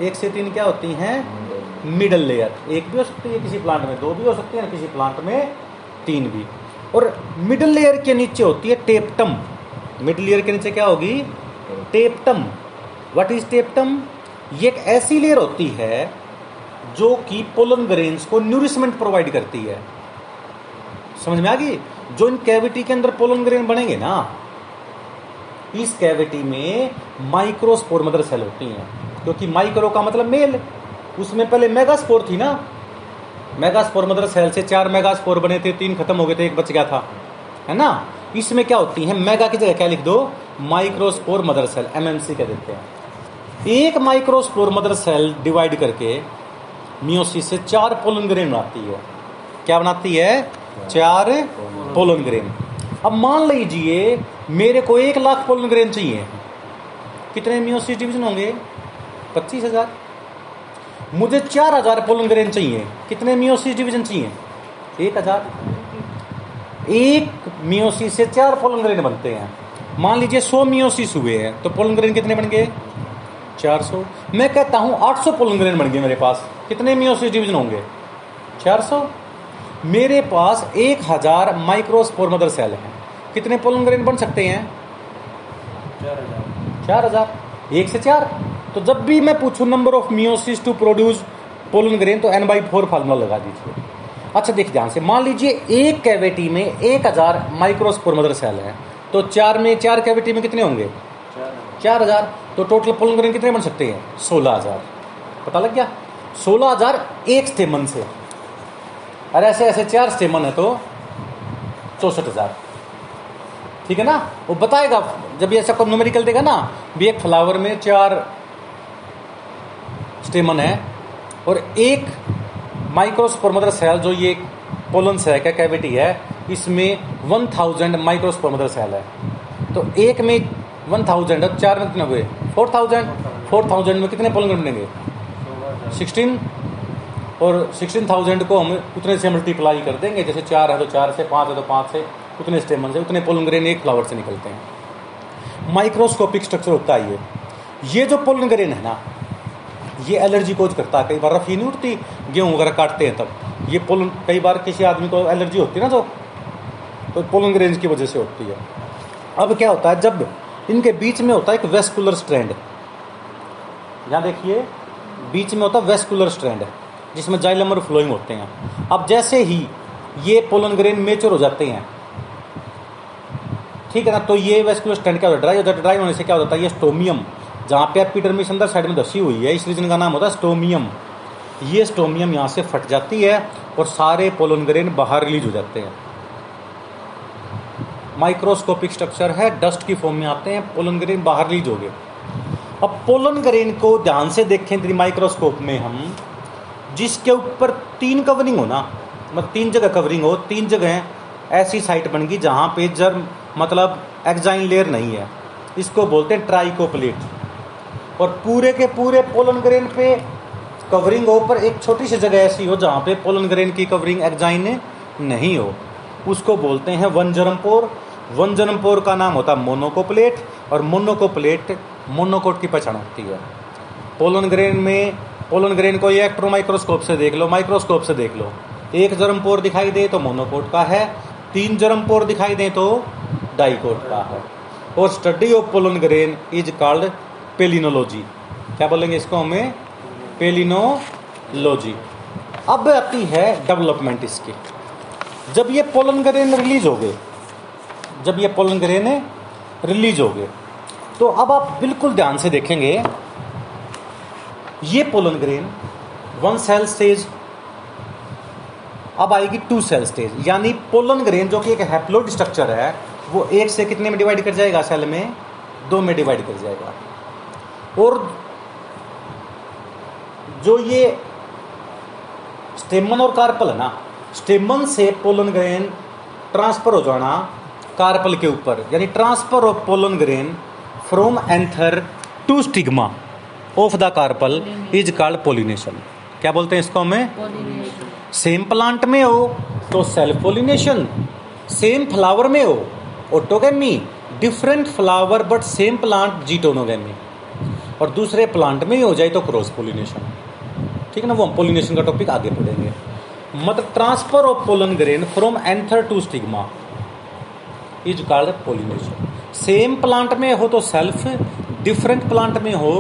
एक से तीन क्या होती हैं? Middle layer. एक भी हो सकती है किसी प्लांट में, दो भी हो सकती है किसी प्लांट में, तीन भी। और मिडल लेयर के नीचे होती है टेपटम। मिडल लेयर के नीचे क्या होगी? टेपटम। What is tapetum? ये एक ऐसी लेयर होती है जो कि पोलन ग्रेन्स को न्यूरिशमेंट प्रोवाइड करती है। समझ में आ गई? जो इन कैविटी के अंदर पोलन ग्रेन बनेंगे ना, इस कैविटी में माइक्रोस्पोर मदर सेल होती हैं, क्योंकि माइक्रो का मतलब मेल। उसमें पहले मेगास्पोर थी ना, मेगास्पोर मदर सेल से चार मेगास्पोर बने थे, तीन खत्म हो गए थे, एक बच गया था, है ना। इसमें क्या होती है? मेगा की जगह क्या लिख दो? माइक्रोस्पोर मदर सेल, एमएमसी कह देते हैं। एक माइक्रोस्पोर मदर सेल डिवाइड करके मियोसिस से चार पोलन ग्रेन बनाती है। क्या बनाती है? चार पोलन ग्रेन। अब मान लीजिए मेरे को एक लाख पोलन ग्रेन चाहिए, कितने मियोसिस डिवीजन होंगे? पच्चीस हजार। मुझे चार हजार पोलन ग्रेन चाहिए, कितने मियोसिस डिवीजन चाहिए? एक हजार। एक मियोसिस से चार पोलन ग्रेन बनते हैं। मान लीजिए सौ मियोसिस हुए हैं, तो पोलन ग्रेन कितने बन गए? चार सौ। मैं कहता हूँ आठ सौ पोलन ग्रेन बन गए मेरे पास, कितने मियोसिस डिवीजन होंगे? चार सौ। मेरे पास एक हजार माइक्रोस्पोर मदर सेल हैं, कितने पोलन ग्रेन बन सकते हैं? चार हजार। एक से चार। तो जब भी मैं पूछूं number of meiosis to produce pollen grain, तो एन बाई फोर फार्मूला लगा दीजिए। अच्छा देखिए ध्यान से, मान लीजिए एक कैविटी में एक हजार माइक्रोस्पोर मदर सेल है, तो चार में चार कैविटी में कितने होंगे? चार हजार। तो टोटल पोलन ग्रेन कितने बन सकते हैं? सोलह हजार। पता लग गया? सोलह हजार एक स्टेमन से। अरे ऐसे ऐसे चार स्टेमन है तो चौसठ हजार। ठीक है ना, वो बताएगा जब ये सबको न्यूमेरिकल देगा ना भी एक फ्लावर में चार स्टेमन है और एक माइक्रोस्पोर मदर सेल जो ये पोलन सेल का कैविटी है इसमें one thousand microspore mother cell है। तो एक में वन थाउजेंड और चार में कितने हुए फोर थाउजेंड फोर थाउजेंड में कितने पोलन बनेंगे सिक्सटीन और सिक्सटीन थाउजेंड को हम उतने से मल्टीप्लाई कर देंगे, जैसे चार है तो चार से, पाँच है तो पाँच से, उतने स्टेमन से उतने पोलन ग्रेन एक फ्लावर से निकलते हैं। माइक्रोस्कोपिक स्ट्रक्चर होता है ये ये जो पोलन ग्रेन है ना ये एलर्जी कोज करता है। कई बार रफी नहीं उठती, गेहूँ वगैरह काटते हैं तब ये पोलन, कई बार किसी आदमी को एलर्जी होती है ना जो तो पोलन ग्रेन की वजह से होती है। अब क्या होता है जब इनके बीच में होता है एक वेस्कुलर स्ट्रैंड, यहाँ देखिए बीच में होता है वेस्कुलर स्ट्रैंड जिसमें जाइलम और फ्लोइंग होते हैं। अब जैसे ही ये पोलन ग्रेन मेच्योर हो जाते हैं ठीक है ना, तो ये वेस्कुलर स्ट्रैंड क्या होता है ड्राई हो जाता है। ड्राई होने से क्या होता है ये स्टोमियम जहाँ पे एपिडर्मिस अंदर साइड में धसी हुई है इस रीजन का नाम होता है स्टोमियम। ये स्टोमियम यहाँ से फट जाती है और सारे पोलन ग्रेन बाहर रिलीज हो जाते हैं। माइक्रोस्कोपिक स्ट्रक्चर है, डस्ट की फॉर्म में आते हैं, पोलन ग्रेन बाहर रिलीज हो गए। अब पोलन ग्रेन को ध्यान से देखें यदि माइक्रोस्कोप में हम, जिसके ऊपर तीन कवरिंग हो ना, मतलब तीन जगह कवरिंग हो, तीन जगह ऐसी साइट बन गई जहाँ पे जर्म मतलब एग्जाइन लेयर नहीं है, इसको बोलते हैं ट्राइकोपलेट। और पूरे के पूरे पोलन ग्रेन पे कवरिंग हो पर एक छोटी सी जगह ऐसी हो जहाँ पे पोलन ग्रेन की कवरिंग एग्जाइन नहीं हो, उसको बोलते हैं वन जर्मपोर। वन जर्मपोर का नाम होता है मोनोकोपलेट और मोनोकोपलेट मोनोकोट की पहचान होती है। पोलन ग्रेन में पोलन ग्रेन को ये इलेक्ट्रो माइक्रोस्कोप से देख लो, माइक्रोस्कोप से देख लो, एक जर्मपोर दिखाई दे तो मोनोकोट का है, तीन जर्मपोर दिखाई दे तो डाइकोट का है। और study of pollen grain is called palynology. क्या बोलेंगे इसको हमें? पेलिनोलॉजी। अब आती है डेवलपमेंट इसकी। जब ये पोलन ग्रेन रिलीज हो गए जब ये पोलन ग्रेन रिलीज हो गए तो अब आप बिल्कुल ध्यान से देखेंगे ये pollen grain one cell stage, अब आएगी टू सेल स्टेज। यानी पोलन ग्रेन जो कि एक हैप्लोइड स्ट्रक्चर है वो एक से कितने में डिवाइड कर जाएगा? सेल में दो में डिवाइड कर जाएगा। और जो ये स्टेमन और कार्पल है ना, स्टेमन से पोलन ग्रेन ट्रांसफर हो जाना कार्पल के ऊपर, यानी transfer of pollen grain from anther to stigma of the carpel is called pollination. क्या बोलते हैं इसको हमें? सेम प्लांट में हो तो सेल्फ पोलिनेशन, सेम फ्लावर में हो autogamy, different flower but same plant geitonogamy, और दूसरे प्लांट में ही हो जाए तो क्रॉस पोलिनेशन। ठीक है ना, वो हम पोलिनेशन का टॉपिक आगे पढ़ेंगे। मतलब transfer of pollen grain from anther to stigma is called pollination. Same plant में हो तो सेल्फ, डिफरेंट प्लांट में हो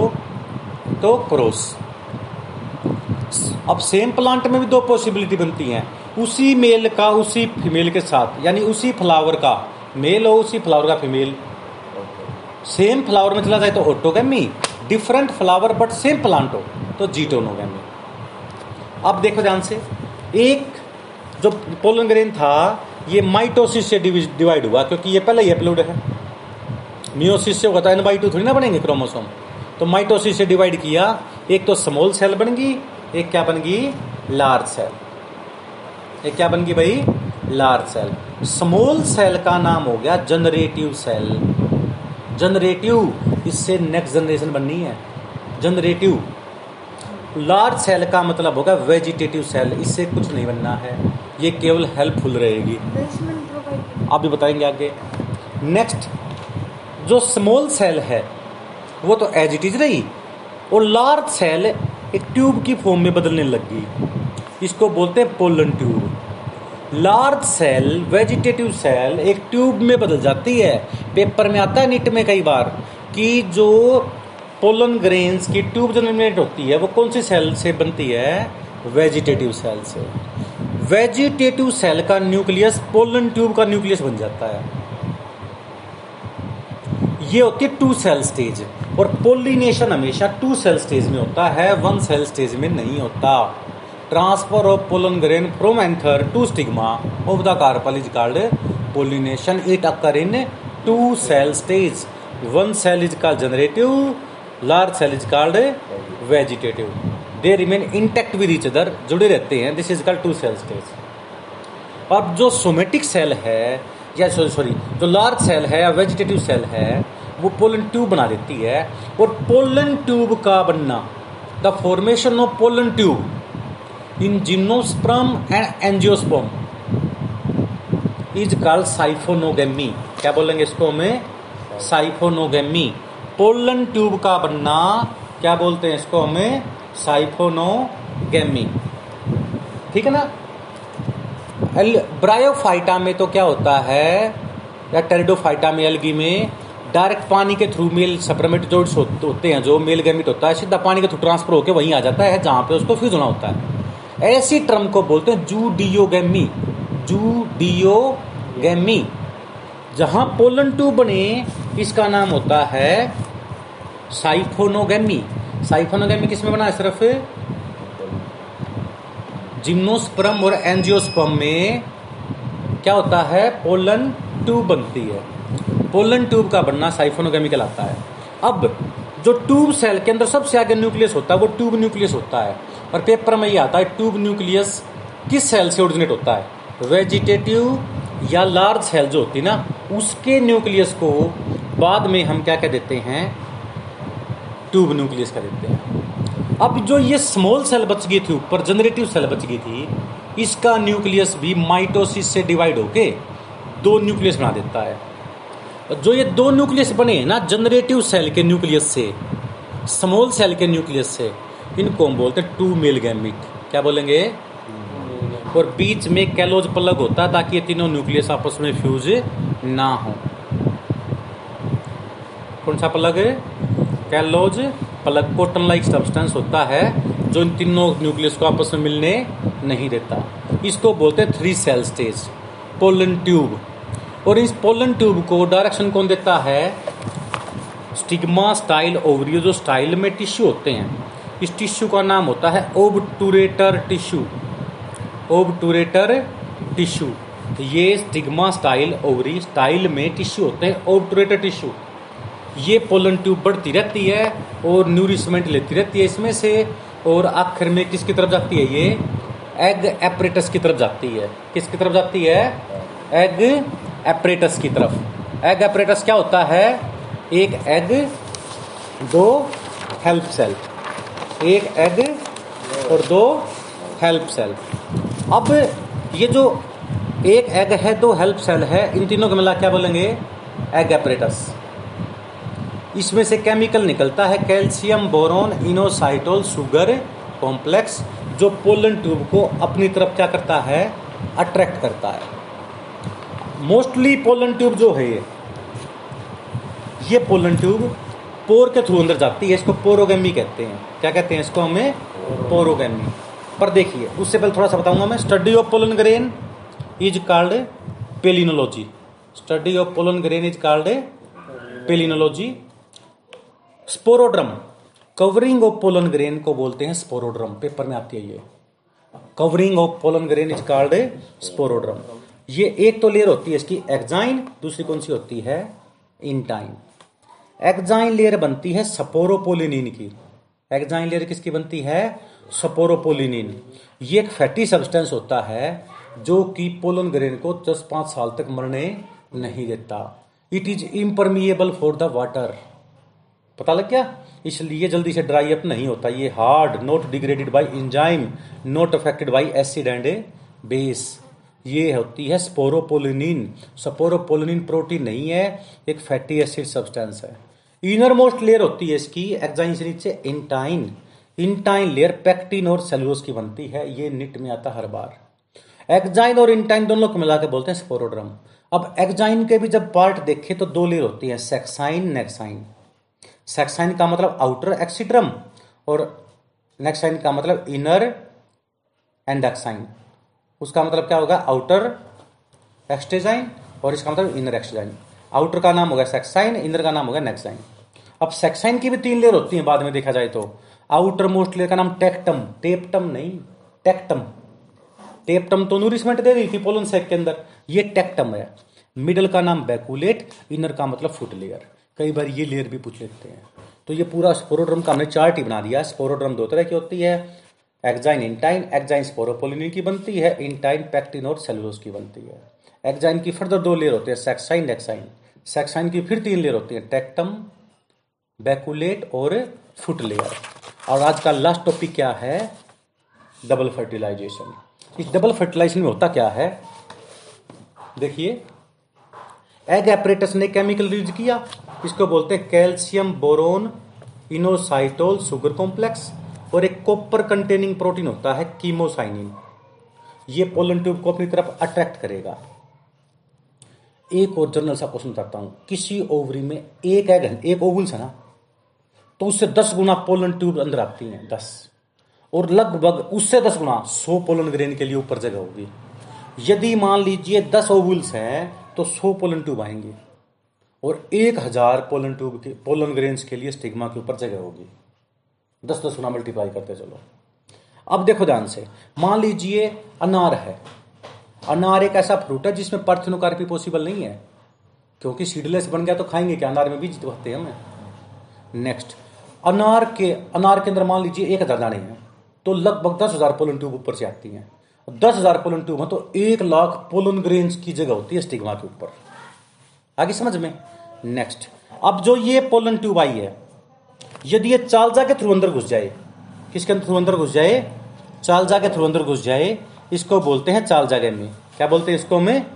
तो क्रॉस। अब सेम प्लांट में भी दो पॉसिबिलिटी बनती हैं, उसी मेल का उसी फीमेल के साथ, यानी उसी फ्लावर का मेल हो उसी फ्लावर का फीमेल। सेम फ्लावर में चला जाए तो autogamy, different flower but same plant हो तो जीटोनोगेमी। अब देखो ध्यान से, एक जो पोलन ग्रेन था ये माइटोसिस से डिवाइड हुआ क्योंकि ये पहले ही एप्लोइड है। मियोसिस से होगा तो एन बाई टू थोड़ी ना बनेंगे क्रोमोसोम, तो माइटोसिस से डिवाइड किया, एक तो स्मॉल सेल बन गई, एक क्या बन गई? Large cell. एक क्या बन गई भाई? Large cell. स्मॉल सेल का नाम हो गया जनरेटिव सेल। जनरेटिव, इससे नेक्स्ट जनरेशन बननी है, जनरेटिव। लार्ज सेल का मतलब होगा वेजिटेटिव सेल, इससे कुछ नहीं बनना है, ये केवल हेल्पफुल रहेगी, आप भी बताएंगे आगे। नेक्स्ट जो स्मॉल सेल है वो तो एज इट इज रही और लार्ज सेल एक ट्यूब की फॉर्म में बदलने लग गई, इसको बोलते हैं pollen tube. Large cell vegetative cell एक ट्यूब में बदल जाती है। पेपर में आता है नीट में कई बार कि जो पोलन ग्रेन्स की ट्यूब जनरेट होती है वो कौन सी सेल से बनती है? वेजिटेटिव सेल से। वेजिटेटिव सेल का न्यूक्लियस पोलन ट्यूब का न्यूक्लियस बन जाता है। ये होती है टू सेल स्टेज। और पोलिनेशन हमेशा टू सेल स्टेज में होता है, वन सेल स्टेज में नहीं होता। Transfer of pollen grain from anther to stigma of the carpel is called pollination. It occur in two cell stage. One cell is called generative, large cell is called vegetative. They remain intact with each other, जुड़े रहते हैं. This is called two cell stage. अब जो somatic cell है या sorry sorry जो large cell है या वेजिटेटिव सेल है वो पोलन ट्यूब बना देती है. और पोलन ट्यूब का बनना, the formation of pollen tube in gymnosperm and angiosperm is called siphonogamy. क्या बोलेंगे इसको हमें? साइफोनोगेमी. पोलन ट्यूब का बनना क्या बोलते हैं इसको हमें? साइफोनोगेमी. ठीक है ना. ब्रायोफाइटा में तो क्या होता है या टेरिडोफाइटा में, एलगी में, डायरेक्ट पानी के थ्रू मेल सेपरमेटोजोइड्स होते हैं. जो मेल गैमेट होता है सीधा पानी के थ्रू ट्रांसफर होकर वहीं आ जाता है जहां पे उसको फ्यूज होना होता है. ऐसी टर्म को बोलते हैं जूडियोगेमी. जूडियोगेमी. जहां पोलन ट्यूब बने इसका नाम होता है साइफोनोगेमी. साइफोनोगेमी किसमें बना है? सिर्फ जिम्नोस्पर्म और एंजियोस्पर्म में क्या होता है? पोलन ट्यूब बनती है. पोलन ट्यूब का बनना साइफोनोगेमी कहलाता है. अब जो ट्यूब सेल के अंदर सबसे आगे न्यूक्लियस होता है वो ट्यूब न्यूक्लियस होता है. और पेपर में ये आता है ट्यूब न्यूक्लियस किस सेल से ओरिजिनेट होता है? वेजिटेटिव या लार्ज सेल जो होती है ना, उसके न्यूक्लियस को बाद में हम क्या कह देते हैं? ट्यूब न्यूक्लियस कह देते हैं. अब जो ये स्मॉल सेल बच गई थी ऊपर, जनरेटिव सेल बच गई थी, इसका न्यूक्लियस भी माइटोसिस से डिवाइड होके दो न्यूक्लियस बना देता है. और जो ये दो न्यूक्लियस बने ना जनरेटिव सेल के न्यूक्लियस से, स्मॉल सेल के न्यूक्लियस से, इनको हम बोलते हैं टू मेल गैमेट. क्या बोलेंगे? और बीच में कैलोज प्लग होता है ताकि ये तीनों न्यूक्लियस आपस में फ्यूज ना हो. कौन सा plug? Callose plug. Cotton like substance होता है जो इन तीनों न्यूक्लियस को आपस में मिलने नहीं देता. इसको बोलते हैं three cell stage pollen tube. और इस पोलन ट्यूब को डायरेक्शन कौन देता है? Stigma style ovary. जो स्टाइल में टिश्यू होते हैं, इस टिश्यू का नाम होता है ओबटूरेटर टिश्यू. Obturator tissue. ये स्टिग्मा स्टाइल ओवरी स्टाइल में टिश्यू होते हैं, ओबटूरेटर टिश्यू. ये पोलन ट्यूब बढ़ती रहती है और न्यूरिशमेंट लेती रहती है इसमें से. और आखिर में किसकी तरफ जाती है? ये एग एपरेटस की तरफ जाती है. किसकी तरफ जाती है? एग एपरेटस की तरफ. एग एपरेटस क्या होता है? एक एग, दो हेल्प सेल. एक एग और दो हेल्प सेल. अब ये जो एक एग है, दो हेल्प सेल है, इन तीनों को मिला क्या बोलेंगे? Egg apparatus. इसमें से केमिकल निकलता है calcium boron inositol sugar complex, जो पोलन ट्यूब को अपनी तरफ क्या करता है? अट्रैक्ट करता है. मोस्टली पोलन ट्यूब जो है ये ये पोलन ट्यूब पोर के थ्रू अंदर जाती है. इसको पोरोगेमी कहते हैं. क्या कहते हैं इसको हमें? पोरोगेमी. पर देखिए उससे पहले थोड़ा सा बताऊंगा मैं. Study of pollen grain is called palynology. Study of pollen grain is called palynology. Sporoderm covering of pollen grain को बोलते हैं स्पोरोड्रम. पेपर में आती है ये. Covering of pollen grain is called sporoderm. ये एक तो लेयर होती है इसकी एग्जाइन, दूसरी कौन सी होती है? इंटाइन. एग्जाइन लेयर बनती है स्पोरोपोलिनिन की. एग्जाइन लेयर किसकी बनती है? स्पोरोपोलिनिन. ये एक फैटी सब्सटेंस होता है जो कि पोलन ग्रेन को दस पांच साल तक मरने नहीं देता. It is impermeable for the water. पता लग गया? इसलिए जल्दी से ड्राई अप नहीं होता. ये hard, not degraded by enzyme, not affected by acid and base. ये होती है स्पोरोपोलिनिन. स्पोरोपोलिनिन प्रोटीन नहीं है, एक फैटी एसिड सब्सटेंस है. इनर मोस्ट लेयर होती है इसकी एग्जाइन से नीचे इंटाइन. इंटाइन लेयर पैक्टिन और सेलुलोज की बनती है. ये नीट में आता हर बार. एग्जाइन और इंटाइन दोनों को मिलाकर बोलते हैं स्पोरोड्रम. अब एग्जाइन के भी जब पार्ट देखें तो दो लेयर होती है, सेक्साइन नेक्साइन. सेक्साइन का मतलब आउटर एक्सीड्रम और नेक्साइन का मतलब इनर एंडक्साइन. उसका मतलब क्या होगा? आउटर एक्सटेजाइन और इसका मतलब इनर एक्सटेजाइन. आउटर का नाम होगा सेक्साइन, इनर का नाम होगा नेक्साइन. अब सेक्साइन की भी तीन लेयर होती है बाद में देखा जाए तो. आउटर मोस्ट लेयर का नाम टेपटम. टेपटम नहीं, टेपटम. टेपटम तो नूरिशमेंट दे रही थी पोलन सेक के अंदर, ये टेपटम है. मिडल का नाम बैकुलेट, इनर का मतलब फुट लेयर, कई बार ये लेयर भी पूछ लेते हैं। तो ये पूरा स्पोरोड्रम का हमने चार्ट ही बना दिया। स्पोरोड्रम दो तरह की होती है, एग्जाइन इंटाइन, एग्जाइन स्पोरोपोलिनिन की बनती है, इंटाइन पैक्टिन और सेलुलोज की बनती है। एग्जाइन की फर्दर दो लेयर होते हैं, सेक्साइन एक्साइन, सेक्साइन की फिर तीन लेयर होती है, टेपटम, बैकुलेट और फुट लेयर। और आज का लास्ट टॉपिक क्या है, डबल फर्टिलाइजेशन। इस डबल फर्टिलाइजेशन में होता क्या है, देखिए एग एपरेटस ने केमिकल यूज किया, इसको बोलते हैं calcium boron inositol sugar complex, और एक कॉपर कंटेनिंग प्रोटीन होता है कीमोसाइनिन, ये पोलन ट्यूब को अपनी तरफ अट्रैक्ट करेगा। एक और जनरल सा क्वेश्चन बताता हूं, किसी ओवरी में एक एग, एक ओवुल्स है ना, तो उससे दस गुना पोलन ट्यूब अंदर आती हैं, दस, और लगभग उससे दस गुना सौ पोलन ग्रेन के लिए ऊपर जगह होगी। यदि मान लीजिए दस ओवुल्स हैं तो सौ पोलन ट्यूब आएंगे और एक हजार पोलन ट्यूब के पोलन ग्रेन्स के लिए स्टिग्मा के ऊपर जगह होगी, दस दस गुना मल्टीप्लाई करते चलो। अब देखो ध्यान से, मान लीजिए अनार है, अनार एक ऐसा फ्रूट है जिसमें पार्थेनोकार्पी पॉसिबल नहीं है, क्योंकि सीडलेस बन गया तो खाएंगे क्या, अनार में बीज होते हैं हमें। नेक्स्ट, अनार के अनार के अंदर मान लीजिए एक हजार दाने हैं तो लगभग दस हजार पोलन ट्यूब ऊपर से आती हैं, दस हजार पोलन ट्यूब हैं तो एक लाख पोलन ग्रेन्स की जगह होती है स्टिग्मा के ऊपर, आगे समझ में। नेक्स्ट, अब जो ये पोलन ट्यूब आई है, यदि ये चालजा के थ्रू अंदर घुस जाए, किसके थ्रू अंदर घुस जाए, चालजा के थ्रू अंदर घुस जाए, इसको बोलते हैं चालजागेमी, क्या बोलते हैं इसको हमें।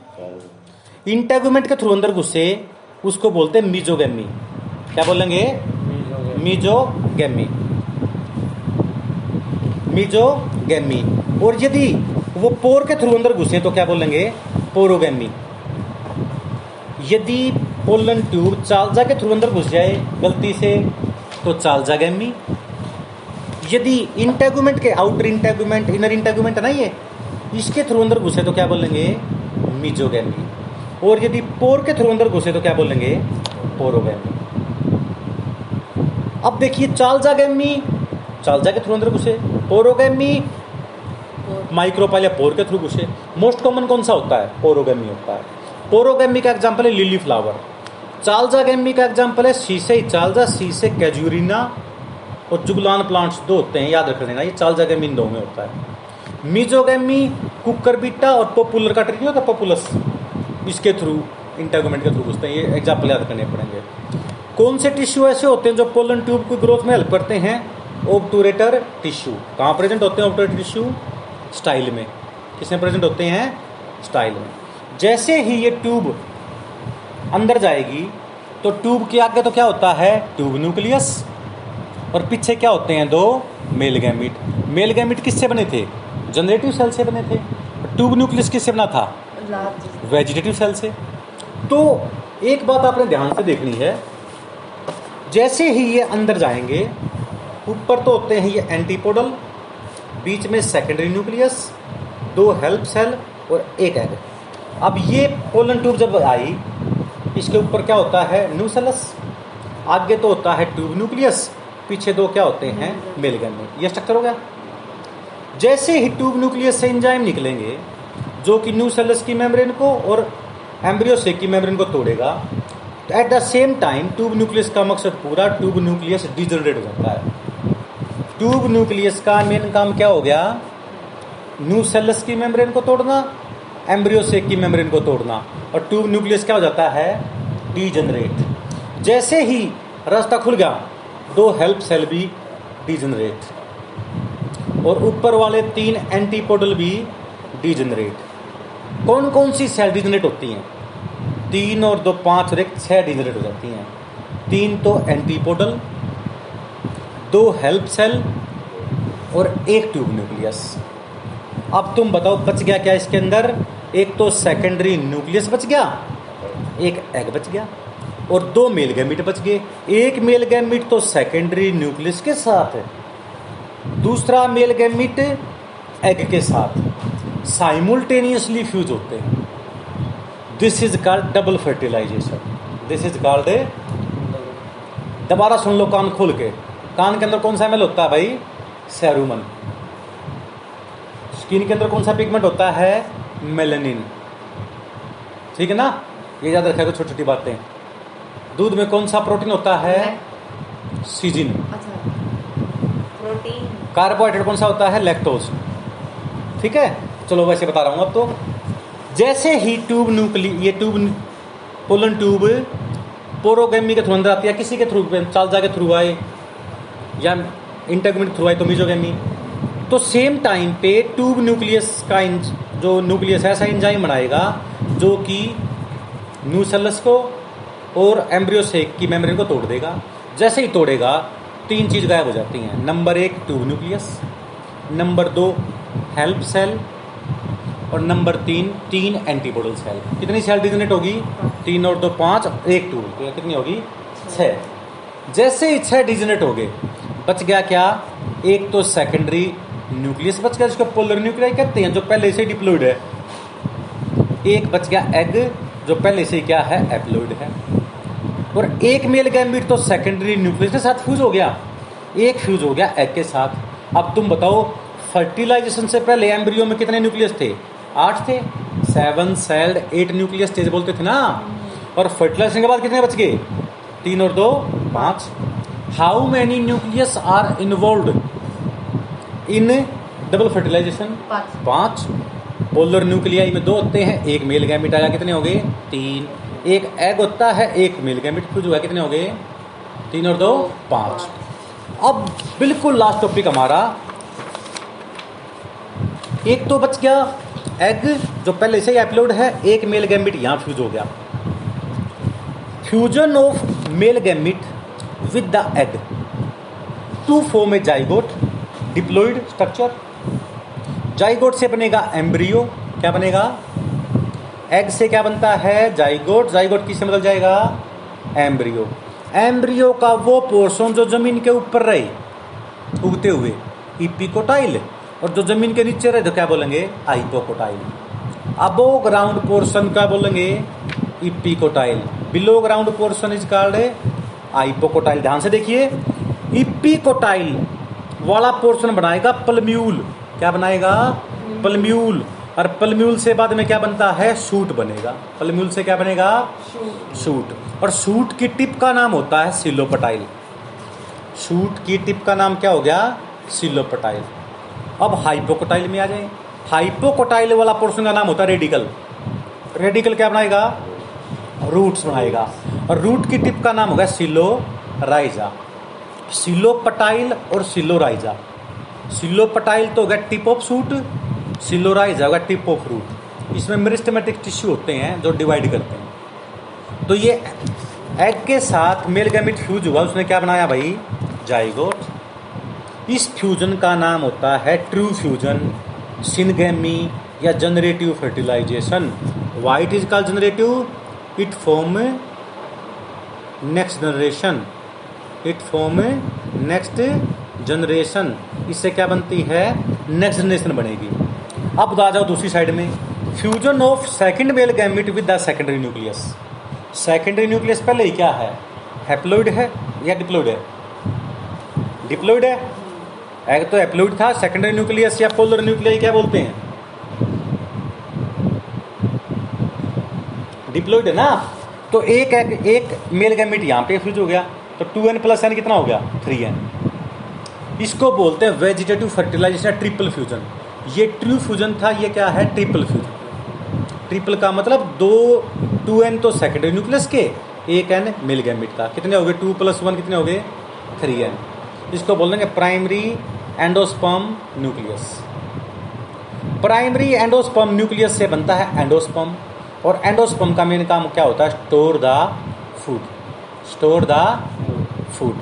इंटेगुमेंट के थ्रू अंदर घुसे, उसको बोलते हैं मिजोगेमी, क्या बोलेंगे, मिजोगेमी, मिजोगेमी। और यदि वो पोर के थ्रू अंदर घुसे तो क्या बोलेंगे, पोरोगेमी। यदि पोलन ट्यूब चालजा के थ्रू अंदर घुस जाए गलती से तो चालजागेमी। यदि इंटेगुमेंट के आउटर इंटेगुमेंट इनर इंटेगुमेंट है ना ये, इसके थ्रू अंदर घुसे तो क्या बोलेंगे, मिजोगेमी। और यदि पोर के थ्रू अंदर घुसे तो क्या बोलेंगे, पोरोगेमी। अब देखिए चालजागेमी चालजा के थ्रू अंदर घुसे, पोरोगेमी माइक्रोपाइल या पोर के थ्रू घुसे। मोस्ट कॉमन कौन सा होता है, पोरोगेमी होता है। पोरोगेमी का एग्जाम्पल है लिली फ्लावर, चालजागेमी का एग्जाम्पल है शीशे चालजा, शीशे कैजुरिना और जुगलान प्लांट्स दो होते हैं, याद रख लेना, ये चालजागेमी इन दो में होता है। मिजोगेमी कुकरबिटा और पॉपुलर का ट्री होता है पॉपुलस, इसके थ्रू इंटेगुमेंट के थ्रू घुसते हैं, ये एग्जाम्पल याद करने पड़ेंगे। कौन से टिश्यू ऐसे होते हैं जो पोलन ट्यूब की ग्रोथ में हेल्प करते हैं, ऑब्टुरेटर टिश्यू। कहाँ प्रेजेंट होते हैं ऑब्टुरेटर टिश्यू, स्टाइल में, किसमें प्रेजेंट होते हैं, स्टाइल में। जैसे ही ये ट्यूब अंदर जाएगी तो ट्यूब के आगे तो क्या होता है, ट्यूब न्यूक्लियस, और पीछे क्या होते हैं, दो मेल गैमेट। मेल गैमेट किससे बने थे, जनरेटिव सेल से बने थे। ट्यूब न्यूक्लियस किससे बना था, वेजिटेटिव सेल से। तो एक बात आपने ध्यान से देखनी है, जैसे ही ये अंदर जाएंगे, ऊपर तो होते हैं ये एंटीपोडल, बीच में सेकेंडरी न्यूक्लियस, दो हेल्प सेल और एक एग। अब ये पोलन ट्यूब जब आई, इसके ऊपर क्या होता है, न्यूसेलस, आगे तो होता है ट्यूब न्यूक्लियस, पीछे दो क्या होते हैं, मेल गैमेट। ये स्ट्रक्चर हो गया। जैसे ही ट्यूब न्यूक्लियस से एंजाइम निकलेंगे जो कि न्यूसेलस की मेम्ब्रेन को और एम्ब्रियो से की मेम्ब्रेन को तोड़ेगा, तो at the same time tube nucleus का मकसद पूरा, ट्यूब न्यूक्लियस डिजनरेट हो जाता है। ट्यूब न्यूक्लियस का मेन काम क्या हो गया, न्यूसेलस की मेम्ब्रेन को तोड़ना, एम्ब्रियो से की मेम्ब्रेन को तोड़ना, और ट्यूब न्यूक्लियस क्या हो जाता है, डीजनरेट। जैसे ही रास्ता खुल गया, दो हेल्प सेल भी डीजनरेट और ऊपर वाले तीन एंटीपोडल भी डीजनरेट। कौन कौन सी सेल डीजनरेट होती हैं, तीन और दो पाँच और एक छः डीजनरेट हो जाती हैं। तीन तो एंटीपोडल, दो हेल्प सेल और एक ट्यूब न्यूक्लियस। अब तुम बताओ बच गया क्या इसके अंदर, एक तो सेकेंडरी न्यूक्लियस बच गया, एक एग बच गया और दो मेल गैमेट बच गए। एक मेल गैमेट तो सेकेंडरी न्यूक्लियस के साथ है, दूसरा मेल गैमेट एग के साथ साइमल्टेनियसली फ्यूज होते हैं। This is called double fertilisation, this is called. दोबारा सुन लो कान खोल के, कान के अंदर कौन सा मैल होता है भाई, सेरुमन। स्किन के अंदर कौन सा पिगमेंट होता है, मेलेनिन, ठीक है ना। ये याद रखेगा छोटी छोटी बातें। दूध में कौन सा प्रोटीन होता है? सीजिन। अच्छा, प्रोटीन। कार्बोहाइड्रेट कौन सा होता है? लैक्टोज। ठीक है, चलो वैसे बता रहा हूँ अब तो। जैसे ही ट्यूब न्यूक्लियस, ये ट्यूब पोलन ट्यूब पोरोगेमी के थ्रू अंदर आती है, किसी के थ्रू, चालजा के थ्रू आए या इंटरगमेंट थ्रू आए तो मिजोगेमी। तो सेम टाइम पे ट्यूब न्यूक्लियस का जो न्यूक्लियस ऐसा एंजाइम बनाएगा जो कि न्यूसेलस को और एम्ब्रियो से की मेम्ब्रेन को तोड़ देगा। जैसे ही तोड़ेगा तीन चीज़ गायब हो जाती हैं। नंबर एक ट्यूब न्यूक्लियस, नंबर दो हेल्प सेल, और नंबर तीन तीन एंटीपोडल सेल। कितनी सेल डिजनेट होगी? तीन और दो पाँच, एक ट्यूब, तो कितनी होगी? छः। जैसे ही छः डिजनेट हो गए, बच गया क्या? एक तो सेकेंडरी न्यूक्लियस बच गया जिसको पोलर न्यूक्लियर कहते हैं, जो पहले से डिप्लॉयड है। एक बच गया एग, जो पहले से क्या है? एप्लॉयड है। और एक मेल गैमेट तो सेकेंडरी न्यूक्लियस के साथ फ्यूज हो गया, एक फ्यूज हो गया एग के साथ। अब तुम बताओ फर्टिलाइजेशन से पहले एम्ब्रियो में कितने न्यूक्लियस थे? आठ थे। सेवन सेल्ड एट न्यूक्लियस थे बोलते थे ना। और फर्टिलाइजेशन के बाद कितने बच गए? तीन और दो पाँच। How many nucleus are involved in double fertilization? पाँच। पोलर न्यूक्लियाई में दो होते हैं, एक मेल गैमेट आया, कितने हो गए? तीन। एक एग होता है, एक मेल गैमेट फ्यूज हुआ, कितने हो गए? तीन और दो पाँच। अब बिल्कुल लास्ट टॉपिक हमारा, एक तो बच गया एग जो पहले से ही एप्लॉयड है, एक मेल गैमेट यहाँ फ्यूज हो गया। Fusion of male gamete with the egg to form a zygote diploid structure. Zygote से बनेगा एम्ब्रियो। क्या बनेगा? एग से क्या बनता है? जाइगोट। जाइगोट किससे बदल जाएगा? एम्ब्रियो। एम्ब्रियो का वो पोर्शन जो जमीन के ऊपर रहे उगते हुए, इपिकोटाइल, और जो जमीन के नीचे रहे तो क्या बोलेंगे? आइपोकोटाइल। अबो ग्राउंड पोर्शन का बोलेंगे epicotyl, below ground portion is called hypocotyl. ध्यान से देखिए, इपिकोटाइल वाला पोर्शन बनाएगा पलम्यूल। क्या बनाएगा? पलम्यूल। और पलम्यूल से बाद में क्या बनता है? सूट बनेगा। पलम्यूल से क्या बनेगा? सूट। और सूट की टिप का नाम होता है सिलोपटाइल। सूट की टिप का नाम क्या हो गया? सिलोपटाइल। अब हाइपोकोटाइल में आ जाए। हाइपोकोटाइल वाला पोर्शन का नाम होता है रेडिकल। रेडिकल क्या बनाएगा? रूट्स बनाएगा। और रूट की टिप का नाम होगा सिलोराइजा। सिलोपटाइल और सिलोराइजा। सिलोपटाइल तो होगा टिप ऑफ सूट, सिलोराइजा होगा टिप ऑफ रूट। इसमें मेरिस्टेमेटिक टिश्यू होते हैं जो डिवाइड करते हैं। तो ये एग के साथ मेल गैमेट फ्यूज हुआ, उसने क्या बनाया भाई? जाइगोट। इस फ्यूजन का नाम होता है ट्रू फ्यूजन, सिनगेमी या generative fertilisation. Why it is called generative? It form next generation. It form next generation. इससे क्या बनती है? नेक्स्ट जनरेशन बनेगी। अब आ जाओ दूसरी साइड में, fusion of second male gamete with the secondary nucleus. Secondary nucleus पहले ही क्या है? हैप्लॉइड है या डिप्लॉइड है? डिप्लॉइड है। एग तो हैप्लॉइड था। सेकेंडरी न्यूक्लियस या पोलर न्यूक्लियाई क्या बोलते हैं? डिप्लॉइड है ना। तो एक एग, एक मेल गैमेट यहाँ पे फ्यूज हो गया, तो टू एन प्लस एन कितना हो गया? Three N. इसको बोलते हैं वेजिटेटिव फर्टिलाइजेशन या ट्रिपल फ्यूजन। ये ट्रू फ्यूजन था, ये क्या है? Triple fusion. ट्रिपल का मतलब दो, टू एन तो सेकेंडरी न्यूक्लियस के, एक एन मेल गैमेट का। कितने हो गए? टू प्लस वन कितने हो गए? Three N. इसको बोलेंगे primary endosperm nucleus. Primary endosperm nucleus से बनता है एंडोस्पर्म, और एंडोस्पर्म का मेन काम क्या होता है? Store the food. Store the food.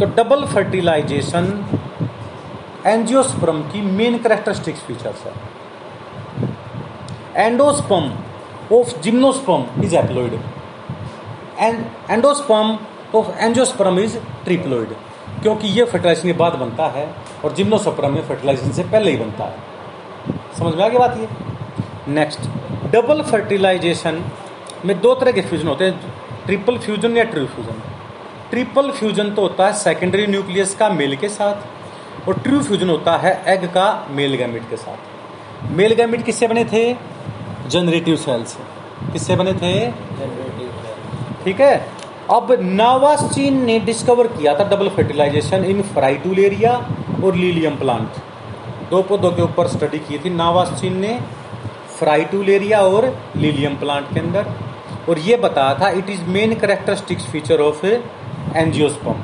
तो डबल फर्टिलाइजेशन एंजियोस्पर्म की मेन करैक्टरिस्टिक्स फीचर्स है। Endosperm of gymnosperm is haploid and endosperm of angiosperm is triploid, क्योंकि ये फर्टिलाइजेशन के बाद बनता है और जिम्नोस्पर्म में फर्टिलाइजेशन से पहले ही बनता है। समझ में आ गई बात ये? नेक्स्ट, डबल फर्टिलाइजेशन में दो तरह के फ्यूजन होते हैं, ट्रिपल फ्यूजन या ट्रू फ्यूजन। ट्रिपल फ्यूजन तो होता है सेकेंडरी न्यूक्लियस का मेल के साथ, और ट्रू फ्यूजन होता है एग का मेल गैमेट के साथ। मेल गैमेट किससे बने थे? जनरेटिव सेल से। किससे बने थे? Generative cell. ठीक है, अब नावास्टीन ने डिस्कवर किया था डबल फर्टिलाइजेशन इन फ्राइटुलेरिया और लीलियम प्लांट। दो पौधों के ऊपर स्टडी की थी नावास्टीन ने, फ्राइटुलेरिया और लीलियम प्लांट के अंदर, और ये बताया था it is main characteristics feature of angiosperm.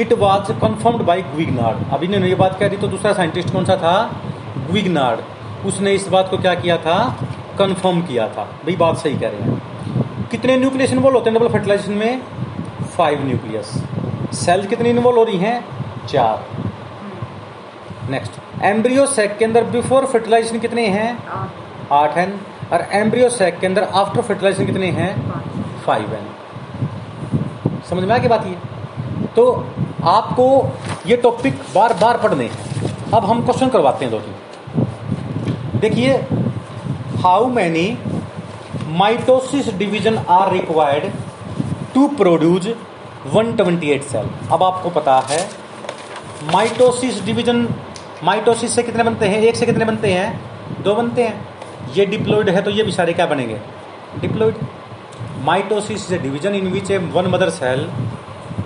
It was confirmed by Guignard. अभी इन्होंने ये बात कह दी तो दूसरा साइंटिस्ट कौन सा था? ग्विगनार्ड। उसने इस बात को क्या किया था? कन्फर्म किया था। भाई बात सही कह रहे हैं। कितने न्यूक्लियस इन्वॉल्व होते हैं डबल फर्टिलाइजेशन में? Five nucleus. सेल्स कितनी इन्वॉल्व हो रही हैं? चार। नेक्स्ट, एम्ब्रियो सेक के अंदर बिफोर फर्टिलाइजेशन कितने हैं? आठ हैं। और एम्ब्रियो सेक के अंदर आफ्टर फर्टिलाइजेशन कितने हैं? फाइव हैं। समझ में आ गई बात? ये तो आपको ये टॉपिक बार बार पढ़ने हैं। अब हम क्वेश्चन करवाते हैं दो तीन। देखिए, how many mitosis division are required to produce एक सौ अट्ठाईस सेल। अब आपको पता है माइटोसिस डिवीजन, माइटोसिस से कितने बनते हैं? एक से कितने बनते हैं? दो बनते हैं। ये डिप्लॉइड है तो ये भी सारे क्या बनेंगे? डिप्लॉइड। माइटोसिस से division in which a one mother cell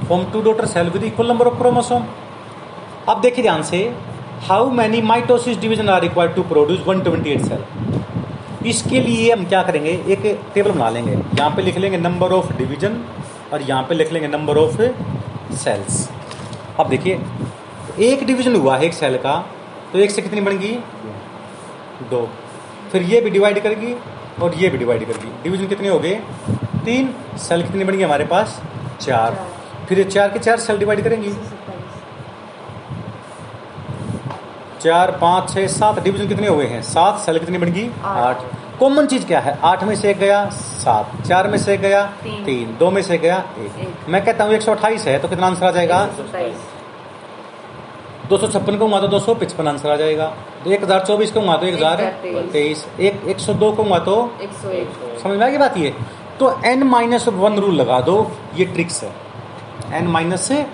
from two daughter cell with equal number of chromosome. अब देखिए ध्यान से, how many mitosis division are required to produce एक सौ अट्ठाईस सेल। इसके लिए हम क्या करेंगे, एक टेबल बना लेंगे। यहाँ पे लिख लेंगे नंबर ऑफ डिवीजन और यहाँ पे लिख लेंगे नंबर ऑफ सेल्स। अब देखिए, एक डिवीजन हुआ है एक सेल का तो एक से कितनी बनेगी? दो। फिर ये भी डिवाइड करेगी और ये भी डिवाइड करेगी। डिवीजन कितने हो गए? तीन। सेल कितनी बनेगी हमारे पास? चार। फिर ये चार के चार सेल डिवाइड करेंगी, चार पाँच छः सात। डिवीजन कितने हुए हैं? सात। सेल कितनी बढ़ेगी? आठ। कॉमन चीज़ क्या है? आठ में से एक गया सात, चार में से गया तीन, तीन दो में से गया एक, एक। मैं कहता हूँ एक सौ अट्ठाईस है तो कितना आंसर आ जाएगा? दो सौ छप्पन को घुमा तो दो सौ पचपन आंसर आ जाएगा। एक हज़ार चौबीस को घुमा तो एक हज़ार तेईस, एक एक सौ दो को घुमा तो एक सौ एक। समझ में आ गई बात? ये तो एन माइनस वन रूल लगा दो, ये ट्रिक्स है। एन माइनस से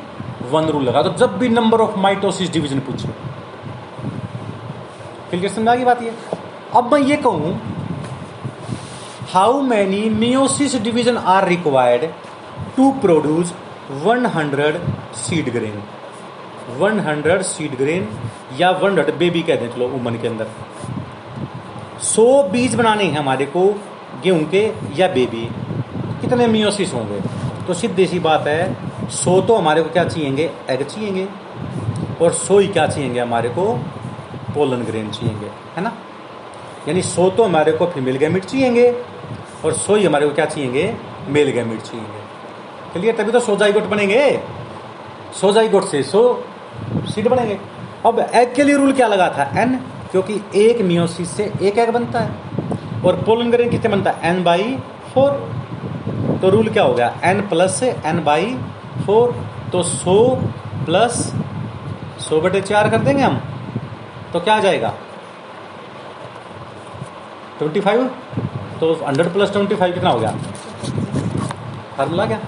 वन रूल लगा दो जब भी नंबर ऑफ माइटोसिस डिवीजन पूछो। क्लियर? समझ आ गई बात? ये अब मैं ये कहूँ, how many meiosis division are required to produce hundred seed grain. Hundred seed grain या हंड्रेड बेबी कह दें चलो वुमन के अंदर। सौ बीज बनाने हैं हमारे को गेहूं के या बेबी। कितने मियोसिस होंगे? तो सीधी सी बात है, सौ तो हमारे को क्या चाहिएंगे? एग चाहिएंगे। और सौ ही क्या चाहिएंगे हमारे को? पोलन ग्रेन चाहिएंगे, है ना। यानी सौ तो हमारे को फीमेल गैमेट चाहिएंगे और सौ ही हमारे को क्या चाहिएंगे? Male gamete चाहिएंगे। चलिए, तभी तो सौ जाइगोट बनेंगे। सौ जाइगोट से सौ सीड बनेंगे। अब एग के लिए रूल क्या लगा था? एन, क्योंकि एक मियोसिस से एक एग बनता है। और पोलन ग्रेन कितने बनता है? N by four. तो रूल क्या हो गया? N plus N by four. तो सौ प्लस सौ बटे चार कर देंगे हम तो क्या आ जाएगा? पच्चीस। तो हंड्रेड प्लस पच्चीस कितना हो गया? फार्मूला क्या?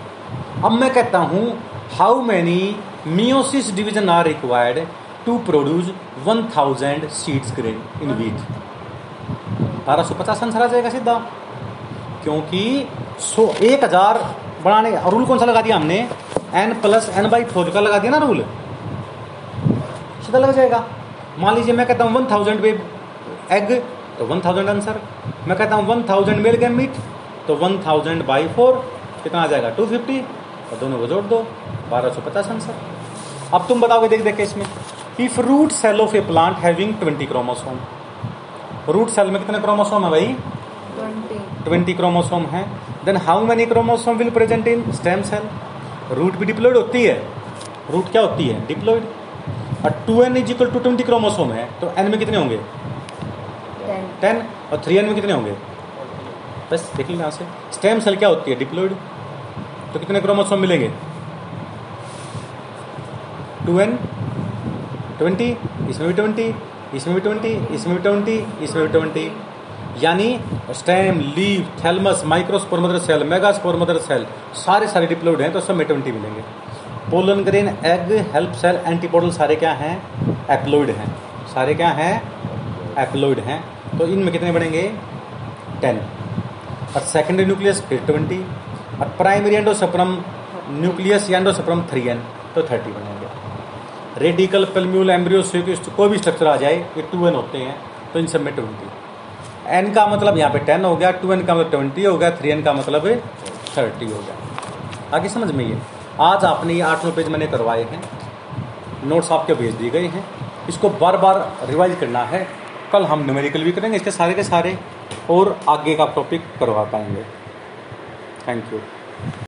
अब मैं कहता हूँ, how many meiosis division are required to produce एक हज़ार सीड्स ग्रेन इन वीट। बारह सौ पचास आंसर आ जाएगा सीधा, क्योंकि सौ एक हज़ार बनाने रूल कौन सा लगा दिया हमने? N plus N by four का लगा दिया ना रूल, सीधा लग जाएगा। मान लीजिए मैं कहता हूँ वन थाउजेंड पे एग तो वन थाउजेंड आंसर। मैं कहता हूँ वन थाउजेंड मेल गैमेट तो वन थाउजेंड बाई फोर कितना आ जाएगा? Two fifty. और दोनों को जोड़ दो, बारह सौ पचास आंसर। अब तुम बताओगे देख देख के इसमें। If root cell of a plant having twenty chromosome. Root cell में कितने क्रोमोसोम है भाई? ट्वेंटी क्रोमोसोम है। Then how many chromosome will present in stem cell. Root भी डिप्लॉयड होती है। रूट क्या होती है? डिप्लॉयड। और two N is equal to twenty chromosome है तो एन में कितने होंगे? टेन। और थ्री एन में कितने होंगे? बस देख लेना यहाँ से। स्टेम सेल क्या होती है? डिप्लॉयड। तो कितने क्रोमोसोम मिलेंगे? टू एन, ट्वेंटी, इसमें भी ट्वेंटी, इसमें भी ट्वेंटी, इसमें भी ट्वेंटी, इसमें भी ट्वेंटी। यानी stem, leaf, thalamus, microspore mother cell, megaspore mother cell सारे सारे डिप्लॉयड हैं तो सब में ट्वेंटी मिलेंगे। Pollen grain, egg, help cell, antipodal सारे क्या हैं? एप्लॉइड हैं। सारे क्या हैं? एप्लॉइड हैं। तो इनमें कितने बनेंगे? टेन। और सेकेंडरी न्यूक्लियस फिर ट्वेंटी और primary endosperm nucleus endosperm three N तो थर्टी बनेंगे। रेडिकल पलम्यूल एम्ब्रियो स्वीट कोई भी स्ट्रक्चर आ जाए ये टू एन होते हैं, तो इन सब में ट्वेंटी एन का मतलब यहाँ पे टेन हो गया, टू एन का मतलब ट्वेंटी हो गया, थ्री एन का मतलब थर्टी हो गया। आगे समझ में ये आज आपने ये आठ नौ पेज मैंने करवाए हैं, नोट्स आपके भेज दिए गए हैं, इसको बार बार रिवाइज करना है। कल हम न्यूमेरिकल भी करेंगे इसके सारे के सारे और आगे का टॉपिक करवा पाएंगे। Thank you.